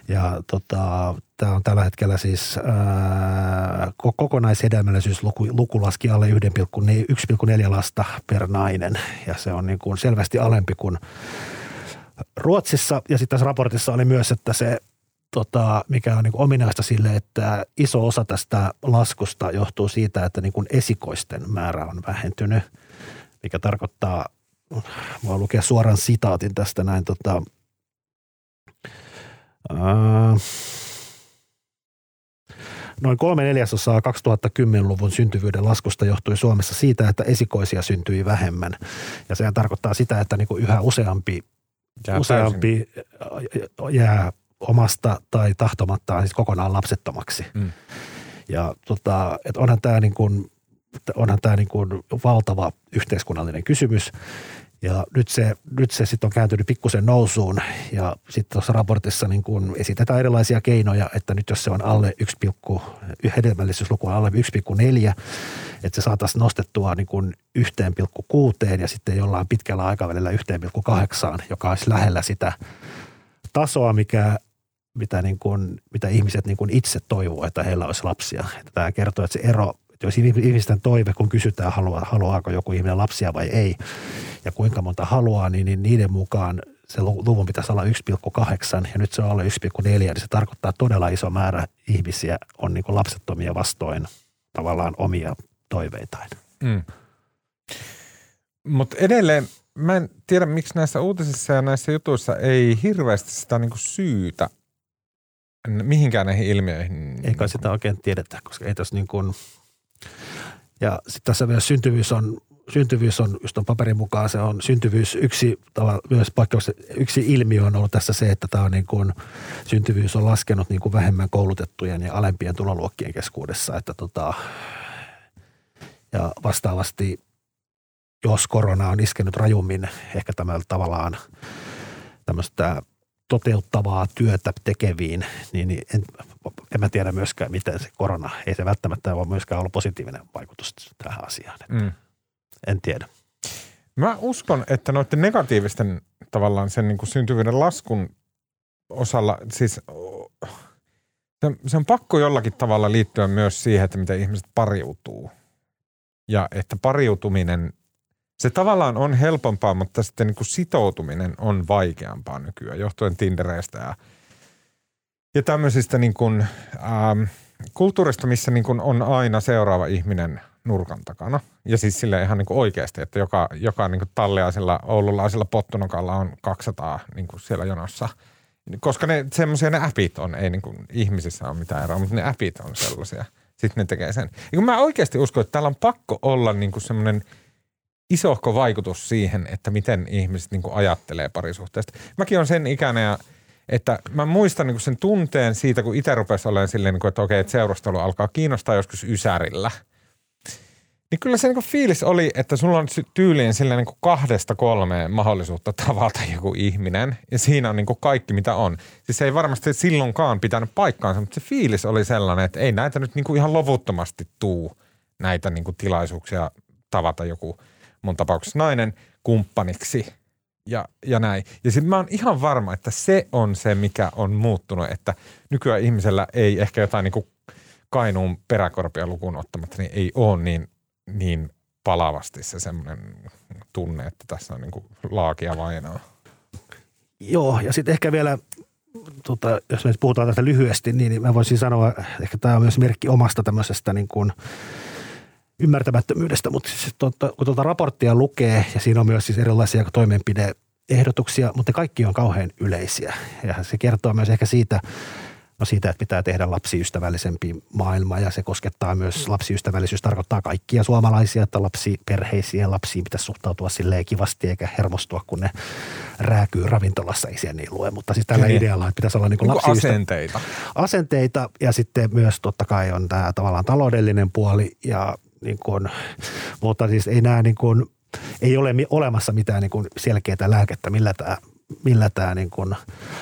Ja tota, tämä on tällä hetkellä siis ää, kokonaishedelmällisyysluku laski alle yksi pilkku neljä lasta per nainen. Ja se on niin kuin selvästi alempi kuin Ruotsissa. Ja sitten tässä raportissa oli myös, että se, tota, mikä on niin kuin ominaista sille, että iso osa tästä laskusta johtuu siitä, että niin kuin esikoisten määrä on vähentynyt. Mikä tarkoittaa, voin lukea suoran sitaatin tästä näin, tota, ää, noin kolme neljäsosaa kaksituhattakymmenluvun syntyvyyden laskusta johtui Suomessa siitä, että esikoisia syntyi vähemmän. Ja sehän tarkoittaa sitä, että niinku yhä useampi jää, useampi jää omasta tai tahtomattaan siis kokonaan lapsettomaksi. Mm. Ja tota, et onhan tämä niin kuin... Onhan tämä niin kuin valtava yhteiskunnallinen kysymys ja nyt se, nyt se sitten on kääntynyt pikkusen nousuun ja sitten tuossa raportissa niin kuin esitetään erilaisia keinoja, että nyt jos se on alle yksi pilkku, hedelmällisyyslukua alle yksi pilkku neljä, että se saataisiin nostettua niin kuin yksi pilkku kuusi ja sitten jollain pitkällä aikavälillä yksi pilkku kahdeksan, joka olisi lähellä sitä tasoa, mikä, mitä, niin kuin, mitä ihmiset niin kuin itse toivoo, että heillä olisi lapsia. Että tämä kertoo, että se ero, että jos ihmisten toive, kun kysytään, haluaako joku ihminen lapsia vai ei ja kuinka monta haluaa, niin, niin niiden mukaan se luvun pitäisi olla yksi pilkku kahdeksan ja nyt se on alle yksi pilkku neljä, niin se tarkoittaa todella iso määrä ihmisiä on niin kuin lapsettomia vastoin tavallaan omia toiveitaan. Mm. Mutta edelleen, mä en tiedä miksi näissä uutisissa ja näissä jutuissa ei hirveästi sitä niinku syytä mihinkään näihin ilmiöihin. Eikä sitä oikein tiedetä, koska ei tässä niin kuin, ja sitten tässä vielä syntyvyys on, syntyvyys on, just on paperin mukaan, se on syntyvyys yksi, myös paikkaus, yksi ilmiö on ollut tässä se, että tämä on niin kuin, syntyvyys on laskenut niin kuin vähemmän koulutettujen ja alempien tuloluokkien keskuudessa, että tota, ja vastaavasti, jos korona on iskenyt rajummin, ehkä tämä tavallaan tämmöistä toteuttavaa työtä tekeviin, niin en, en mä tiedä myöskään, miten se korona, ei se välttämättä ole myöskään ollut positiivinen vaikutus tähän asiaan. Mm. En tiedä. Mä uskon, että noiden negatiivisten tavallaan sen niin kuin syntyvyyden laskun osalla, siis se on pakko jollakin tavalla liittyä myös siihen, että miten ihmiset pariutuu. Ja että pariutuminen, se tavallaan on helpompaa, mutta sitten niin kuin sitoutuminen on vaikeampaa nykyään, johtuen Tindereistä ja, ja tämmöisistä niin kuin, ähm, kulttuurista, missä niin kuin on aina seuraava ihminen nurkan takana. Ja siis silleen ihan niin kuin oikeasti, että joka, joka niin kuin talliaisella oululaisella pottunokalla on kaksisataa niin kuin siellä jonossa. Koska ne semmoisia ne appit on, ei niin kuin ihmisissä ole mitään eroa, mutta ne appit on sellaisia. Sitten ne tekee sen. Ja mä oikeasti uskon, että täällä on pakko olla niin kuin semmoinen isohko vaikutus siihen, että miten ihmiset niin kuin ajattelee parisuhteesta. Mäkin on sen ikäinen ja että mä muistan niin kuin sen tunteen siitä, kun itse rupesi olemaan silleen, niin kuin, että okei, että seurustelu alkaa kiinnostaa joskus ysärillä. Niin kyllä se niin kuin fiilis oli, että sulla on tyyliin silleen niin kuin kahdesta kolmeen mahdollisuutta tavata joku ihminen ja siinä on niin kuin kaikki mitä on. Siis ei varmasti silloinkaan pitänyt paikkaansa, mutta se fiilis oli sellainen, että ei näitä nyt niin kuin ihan loputtomasti tuu näitä niin kuin tilaisuuksia tavata joku mun tapauksessa nainen kumppaniksi ja, ja näin. Ja sitten mä oon ihan varma, että se on se, mikä on muuttunut, että nykyään ihmisellä ei ehkä jotain niin kuin Kainuun peräkorpia lukuun ottamatta, niin ei ole niin, niin palavasti se semmoinen tunne, että tässä on niin kuin laakia vainoa. Joo, ja sitten ehkä vielä, tota, jos me puhutaan tästä lyhyesti, niin mä voisin sanoa, ehkä tämä on myös merkki omasta tämmöisestä niin kuin ymmärtämättömyydestä, mutta siis tuota, kun tuota raporttia lukee ja siinä on myös siis erilaisia toimenpideehdotuksia, mutta kaikki on kauhean yleisiä ja se kertoo myös ehkä siitä, no siitä, että pitää tehdä lapsiystävällisempi maailma ja se koskettaa myös lapsiystävällisyys, tarkoittaa kaikkia suomalaisia, että lapsiperheisiin ja lapsiin pitäisi suhtautua silleen kivasti eikä hermostua, kun ne rääkyy ravintolassa, ei siellä niin lue, mutta siis tällä idealla, että pitäisi olla niin kuin lapsiystä- asenteita. asenteita ja sitten myös totta kai on tämä tavallaan taloudellinen puoli ja niin kuin, mutta siis ei, nämä niin kuin, ei ole olemassa mitään niin kuin selkeää lääkettä, millä tämä, millä tämä niin kuin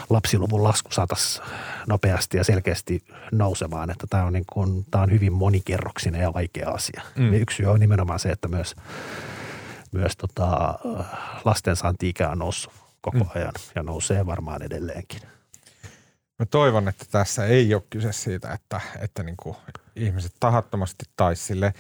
lapsiluvun lasku saataisiin nopeasti ja selkeästi nousemaan. Että tämä on, niin kuin, tämä on hyvin monikerroksinen ja vaikea asia. Mm. Yksi syy on nimenomaan se, että myös, myös tota lastensaanti-ikä on noussut koko ajan mm. ja nousee varmaan edelleenkin. Mä toivon, että tässä ei ole kyse siitä, että, että niin kuin ihmiset tahattomasti tai sille.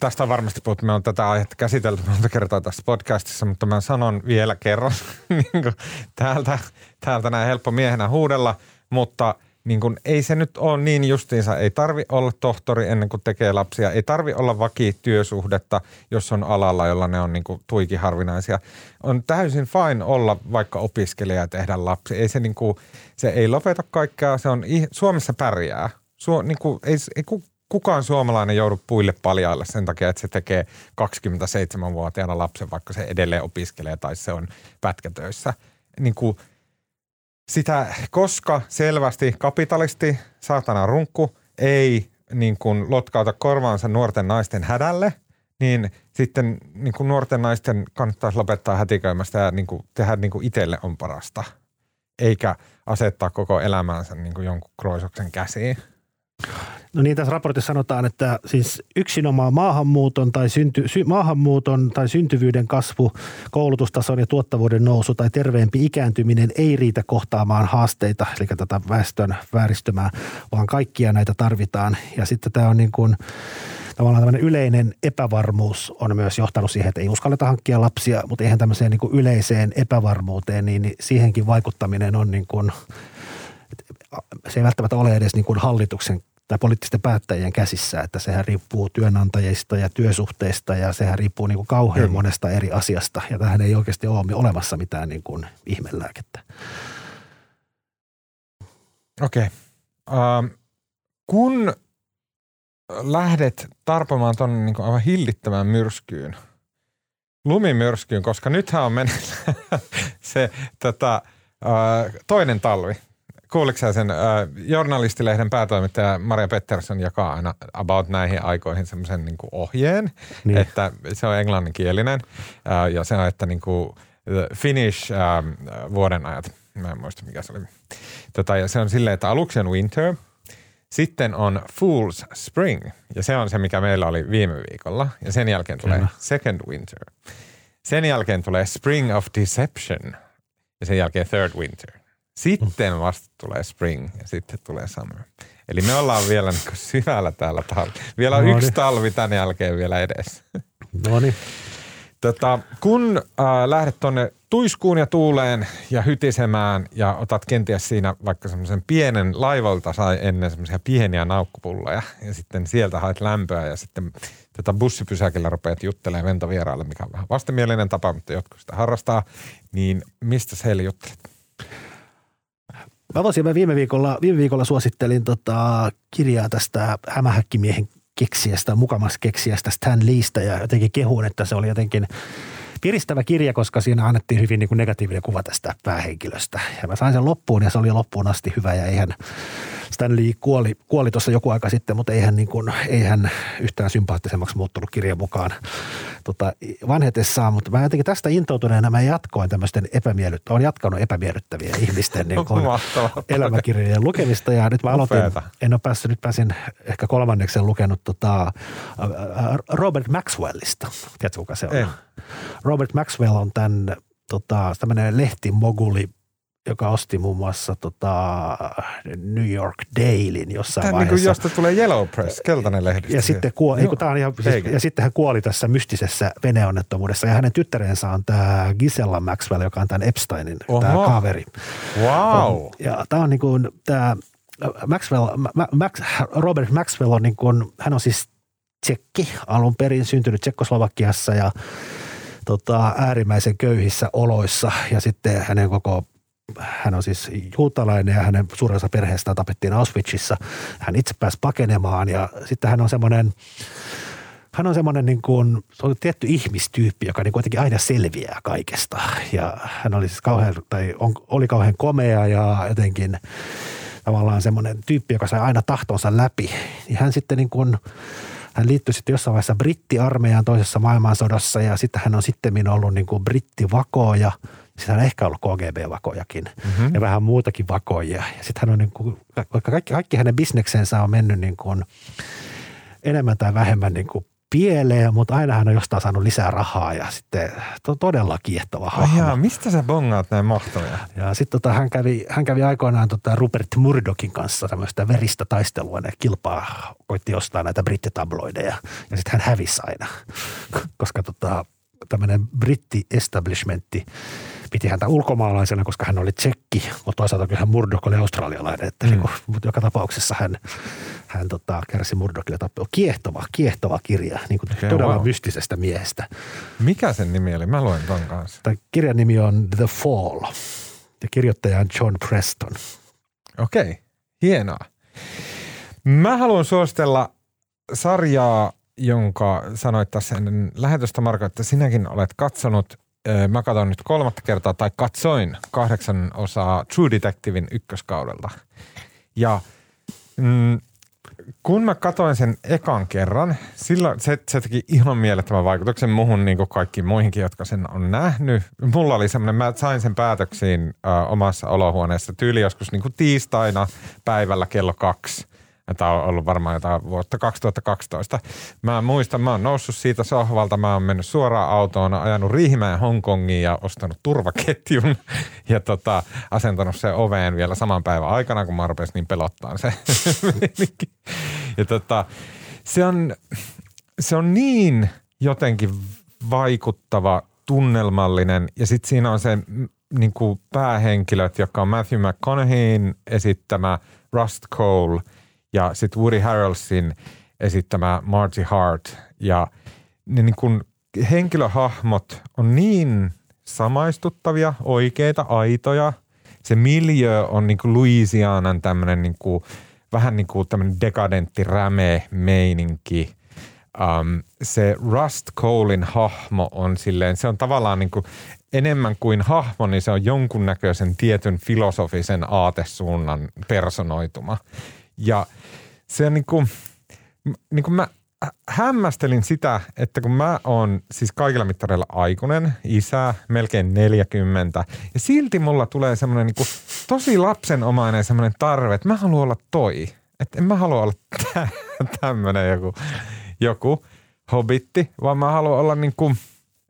Tästä on varmasti puhuttu, me on tätä aihetta käsitelty monta kertaa tässä podcastissa, mutta mä sanon vielä kerran, niin kuin täältä, täältä näin helppo miehenä huudella, mutta niin kuin ei se nyt ole niin justiinsa. Ei tarvi olla tohtori ennen kuin tekee lapsia, ei tarvi olla vakityösuhdetta, jos on alalla, jolla ne on niin kuin tuiki harvinaisia. On täysin fine olla vaikka opiskelija ja tehdä lapsia. Ei se, niin kuin, se ei lopeta kaikkea, se on, Suomessa pärjää. Suo, niin kuin, ei, ei kukaan suomalainen joudu puille paljaille sen takia, että se tekee kaksikymmentäseitsemänvuotiaana lapsen, vaikka se edelleen opiskelee tai se on pätkätöissä. Niin kuin sitä, koska selvästi kapitalisti, saatana runkku, ei niin kuin lotkauta korvaansa nuorten naisten hädälle, niin sitten niin kuin nuorten naisten kannattaisi lopettaa hätiköimästä ja niin kuin tehdä niin kuin itselle on parasta, eikä asettaa koko elämänsä niin kuin jonkun kroisoksen käsiin. No niin, tässä raportissa sanotaan, että siis yksinomaan maahanmuuton tai, synty, sy, maahanmuuton tai syntyvyyden kasvu, koulutustason ja tuottavuuden nousu tai terveempi ikääntyminen ei riitä kohtaamaan haasteita, eli tätä väestön vääristymää, vaan kaikkia näitä tarvitaan. Ja sitten tämä on niin kuin tavallaan tämmöinen yleinen epävarmuus on myös johtanut siihen, että ei uskalleta hankkia lapsia, mutta eihän tämmöiseen niin kuin yleiseen epävarmuuteen, niin siihenkin vaikuttaminen on niin kuin, se ei välttämättä ole edes niin kuin hallituksen tai poliittisten päättäjien käsissä, että sehän riippuu työnantajista ja työsuhteista ja sehän riippuu niin kuin kauhean mm. monesta eri asiasta ja tähän ei oikeasti ole olemassa mitään niin kuin ihmelääkettä. Okei. Ähm, kun lähdet tarpomaan tuonne niin kuin aivan hillittävään myrskyyn, lumimyrskyyn, koska nythän on mennyt se tota, äh, toinen talvi. Kuuliko sä sen äh, journalistilehden päätoimittaja Maria Pettersson jakaa aina about näihin aikoihin semmoisen niin kuin ohjeen, niin. Että se on englanninkielinen äh, ja se on, että niin kuin Finnish äh, vuoden ajat, mä en muista mikä se oli. Tota, ja se on silleen, että aluksi on winter, sitten on Fool's Spring ja se on se, mikä meillä oli viime viikolla ja sen jälkeen tulee Kyllä. second winter. Sen jälkeen tulee Spring of Deception ja sen jälkeen third winter. Sitten vasta tulee spring ja sitten tulee summer. Eli me ollaan vielä niin kuin syvällä täällä talvi. Vielä Noniin. Yksi talvi tämän jälkeen vielä edessä. No niin. Tota, kun äh, lähdet tuonne tuiskuun ja tuuleen ja hytisemään ja otat kenties siinä vaikka semmoisen pienen laivalta sai ennen semmoisia pieniä naukkupulloja ja sitten sieltä haet lämpöä ja sitten tätä bussipysäkillä rupeat juttelemaan ventovieraalle, mikä on vähän vastenmielinen tapa, mutta jotkut sitä harrastaa, niin mistä sä heille juttelet? Mä voisin, mä viime viikolla, viime viikolla suosittelin tota kirjaa tästä hämähäkkimiehen keksijästä, mukamas keksijästä Stan Leestä ja jotenkin kehuun, että se oli jotenkin piristävä kirja, koska siinä annettiin hyvin niin kuin negatiivinen kuva tästä päähenkilöstä. Ja mä sain sen loppuun ja se oli loppuun asti hyvä ja eihän Stan Lee kuoli, kuoli tuossa joku aika sitten, mutta eihän, niin kuin, eihän yhtään sympaattisemmaksi muuttunut kirjan mukaan tota, vanhetessaan. Mutta mä jotenkin tästä intoutuneena mä jatkoin tämmöisten epämiellyttäviä, olen jatkanut epämiellyttäviä ihmisten niin kuin elämäkirjojen lukemista. Ja nyt mä aloitin, Upeata. en ole päässyt, nyt pääsin ehkä kolmanneksen lukenut tota, Robert Maxwellista. Tiedätkö, kuka se on? En. Robert Maxwell on tämän, tota, tämmöinen lehtimoguli, joka osti muun muassa tota New York Dailyn jossain tämä vaiheessa. Niin kuin josta tulee Yellow Press, keltainen lehdistö. Ja, sitten kuo- ei, tämä on ihan, ja sitten hän kuoli tässä mystisessä veneonnettomuudessa. Ja hänen tyttärensä on tämä Gisella Maxwell, joka on tämän Epsteinin Oho. Tämä kaveri. Wow. Ja tämä on niin kuin tämä Maxwell, Max, Robert Maxwell on niin kuin, hän on siis tsekki alun perin, syntynyt Tsekkoslovakiassa ja tota, äärimmäisen köyhissä oloissa. Ja sitten hänen koko Hän on siis juutalainen ja hänen suurin osa perheestään tapettiin Auschwitzissa. Hän itse pääsi pakenemaan ja sitten hän on semmoinen, hän on semmoinen niin kuin, se on tietty ihmistyyppi, joka niin kuitenkin aina selviää kaikesta. Ja hän oli siis kauhean, tai on, oli kauhean komea ja jotenkin tavallaan semmoinen tyyppi, joka sai aina tahtonsa läpi. Ja hän sitten niin kuin, hän liittyi sitten jossain vaiheessa brittiarmeijaan toisessa maailmansodassa ja sitten hän on sittemmin ollut niin kuin brittivakoja. Sitten hän on ehkä ollut K G B-vakojakin mm-hmm. ja vähän muutakin vakoja. Ja sitten hän on niin kuin, vaikka kaikki, kaikki hänen bisneksensä on mennyt niin kuin enemmän tai vähemmän niin kuin pieleen, mutta aina hän on jostain saanut lisää rahaa ja sitten on todella kiehtova hahmo. Ai mistä sä bongaat näin mahtavia? Ja sitten tota, hän, kävi, hän kävi aikoinaan tota Rupert Murdochin kanssa tämmöistä veristä taistelua. Ne kilpaa, koitti ostaa näitä brittitabloideja ja sitten hän hävisi aina, koska tota, tämmöinen britti-establishmentti piti häntä ulkomaalaisena, koska hän oli tsekki, mutta toisaalta kyllähän Murdoch oli australialainen, että mm. mutta joka tapauksessa hän, hän tota, kärsi Murdochille tappelua. Kiehtova, kiehtova kirja, niin kuin okay, todella wow. mystisestä miehestä. Mikä sen nimi oli? Mä luen ton kanssa. Tämän kirjan nimi on The Fall ja kirjoittaja on John Preston. Okei, okay. Hienoa. Mä haluan suositella sarjaa, jonka sanoit tässä ennen lähetystä, Marko, että sinäkin olet katsonut. Mä katson nyt kolmatta kertaa, tai katsoin kahdeksan osaa True Detectivein ykköskaudelta. Ja mm, kun mä katsoin sen ekan kerran, silloin se, se teki ihan mielettömän vaikutuksen muhun, niin kuin kaikkiin muihinkin, jotka sen on nähnyt. Mulla oli semmoinen, mä sain sen päätöksiin ö, omassa olohuoneessa tyyli joskus niin kuin tiistaina päivällä kello kaksi. Tämä on ollut varmaan jotain vuotta kaksituhattakaksitoista. Mä muistan, mä oon noussut siitä sohvalta, mä oon mennyt suoraan autoon, ajanut Riihimäen Hongkongiin ja ostanut turvaketjun ja tota, asentanut sen oveen vielä saman päivän aikana, kun mä rupesin niin pelottaan se. Ja tota, se on, se on niin jotenkin vaikuttava, tunnelmallinen ja sitten siinä on se niin kuin päähenkilöt, jotka on Matthew McConaugheyn esittämä Rust Cole ja sitten Woody Harrelson esittämä Marty Hart. Ja ne niin kuin henkilöhahmot on niin samaistuttavia, oikeita, aitoja. Se miljö on niin kuin Louisianan tämmöinen niin kuin, vähän niin kuin tämmöinen dekadentti räme-meininki. Um, se Rust Colein hahmo on silleen, se on tavallaan niin kuin enemmän kuin hahmo, niin se on jonkunnäköisen tietyn filosofisen aatesuunnan personoituma. Ja se on niin kuin, niin kuin mä hämmästelin sitä, että kun mä oon siis kaikilla mittareilla aikuinen, isä, melkein neljäkymmentä, ja silti mulla tulee semmoinen niin kuin tosi lapsenomainen semmoinen tarve, että mä haluan olla toi. Että en mä halua olla tä- tämmöinen joku, joku hobitti, vaan mä haluan olla niin kuin,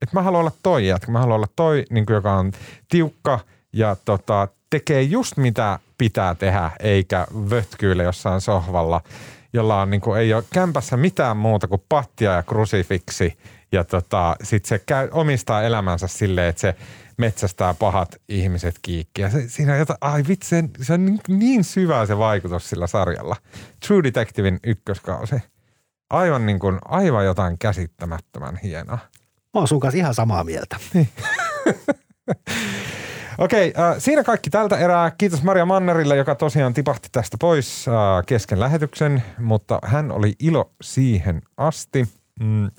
että mä haluan olla toi, että mä haluan olla toi, niin kuin joka on tiukka ja tota, tekee just mitä pitää tehdä, eikä vötkyillä jossain sohvalla, jolla on niin kuin, ei ole kämpässä mitään muuta kuin pattia ja krusifiksi. Ja tota, sit se käy, omistaa elämänsä silleen, että se metsästää pahat ihmiset kiikki. Ja se, siinä on jotain, ai vitsi, se on niin, niin syvä se vaikutus sillä sarjalla. True Detectivein ykköskausi. Aivan niin kuin, aivan jotain käsittämättömän hienoa. Mä oon sun kanssa ihan samaa mieltä. Niin. Okei, äh, siinä kaikki tältä erää. Kiitos Maria Mannerille, joka tosiaan tipahti tästä pois äh, kesken lähetyksen, mutta hän oli ilo siihen asti. Mm.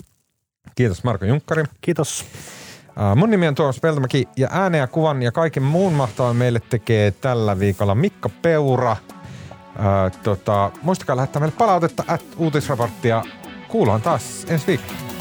Kiitos Marko Junkkari. Kiitos. Äh, mun nimi on Tuomas Peltomäki ja äänen ja kuvan ja kaiken muun mahtavan meille tekee tällä viikolla Mikko Peura. Äh, tota, muistakaa lähettää meille palautetta at uutisraporttia. Kuullaan taas ensi viikolla.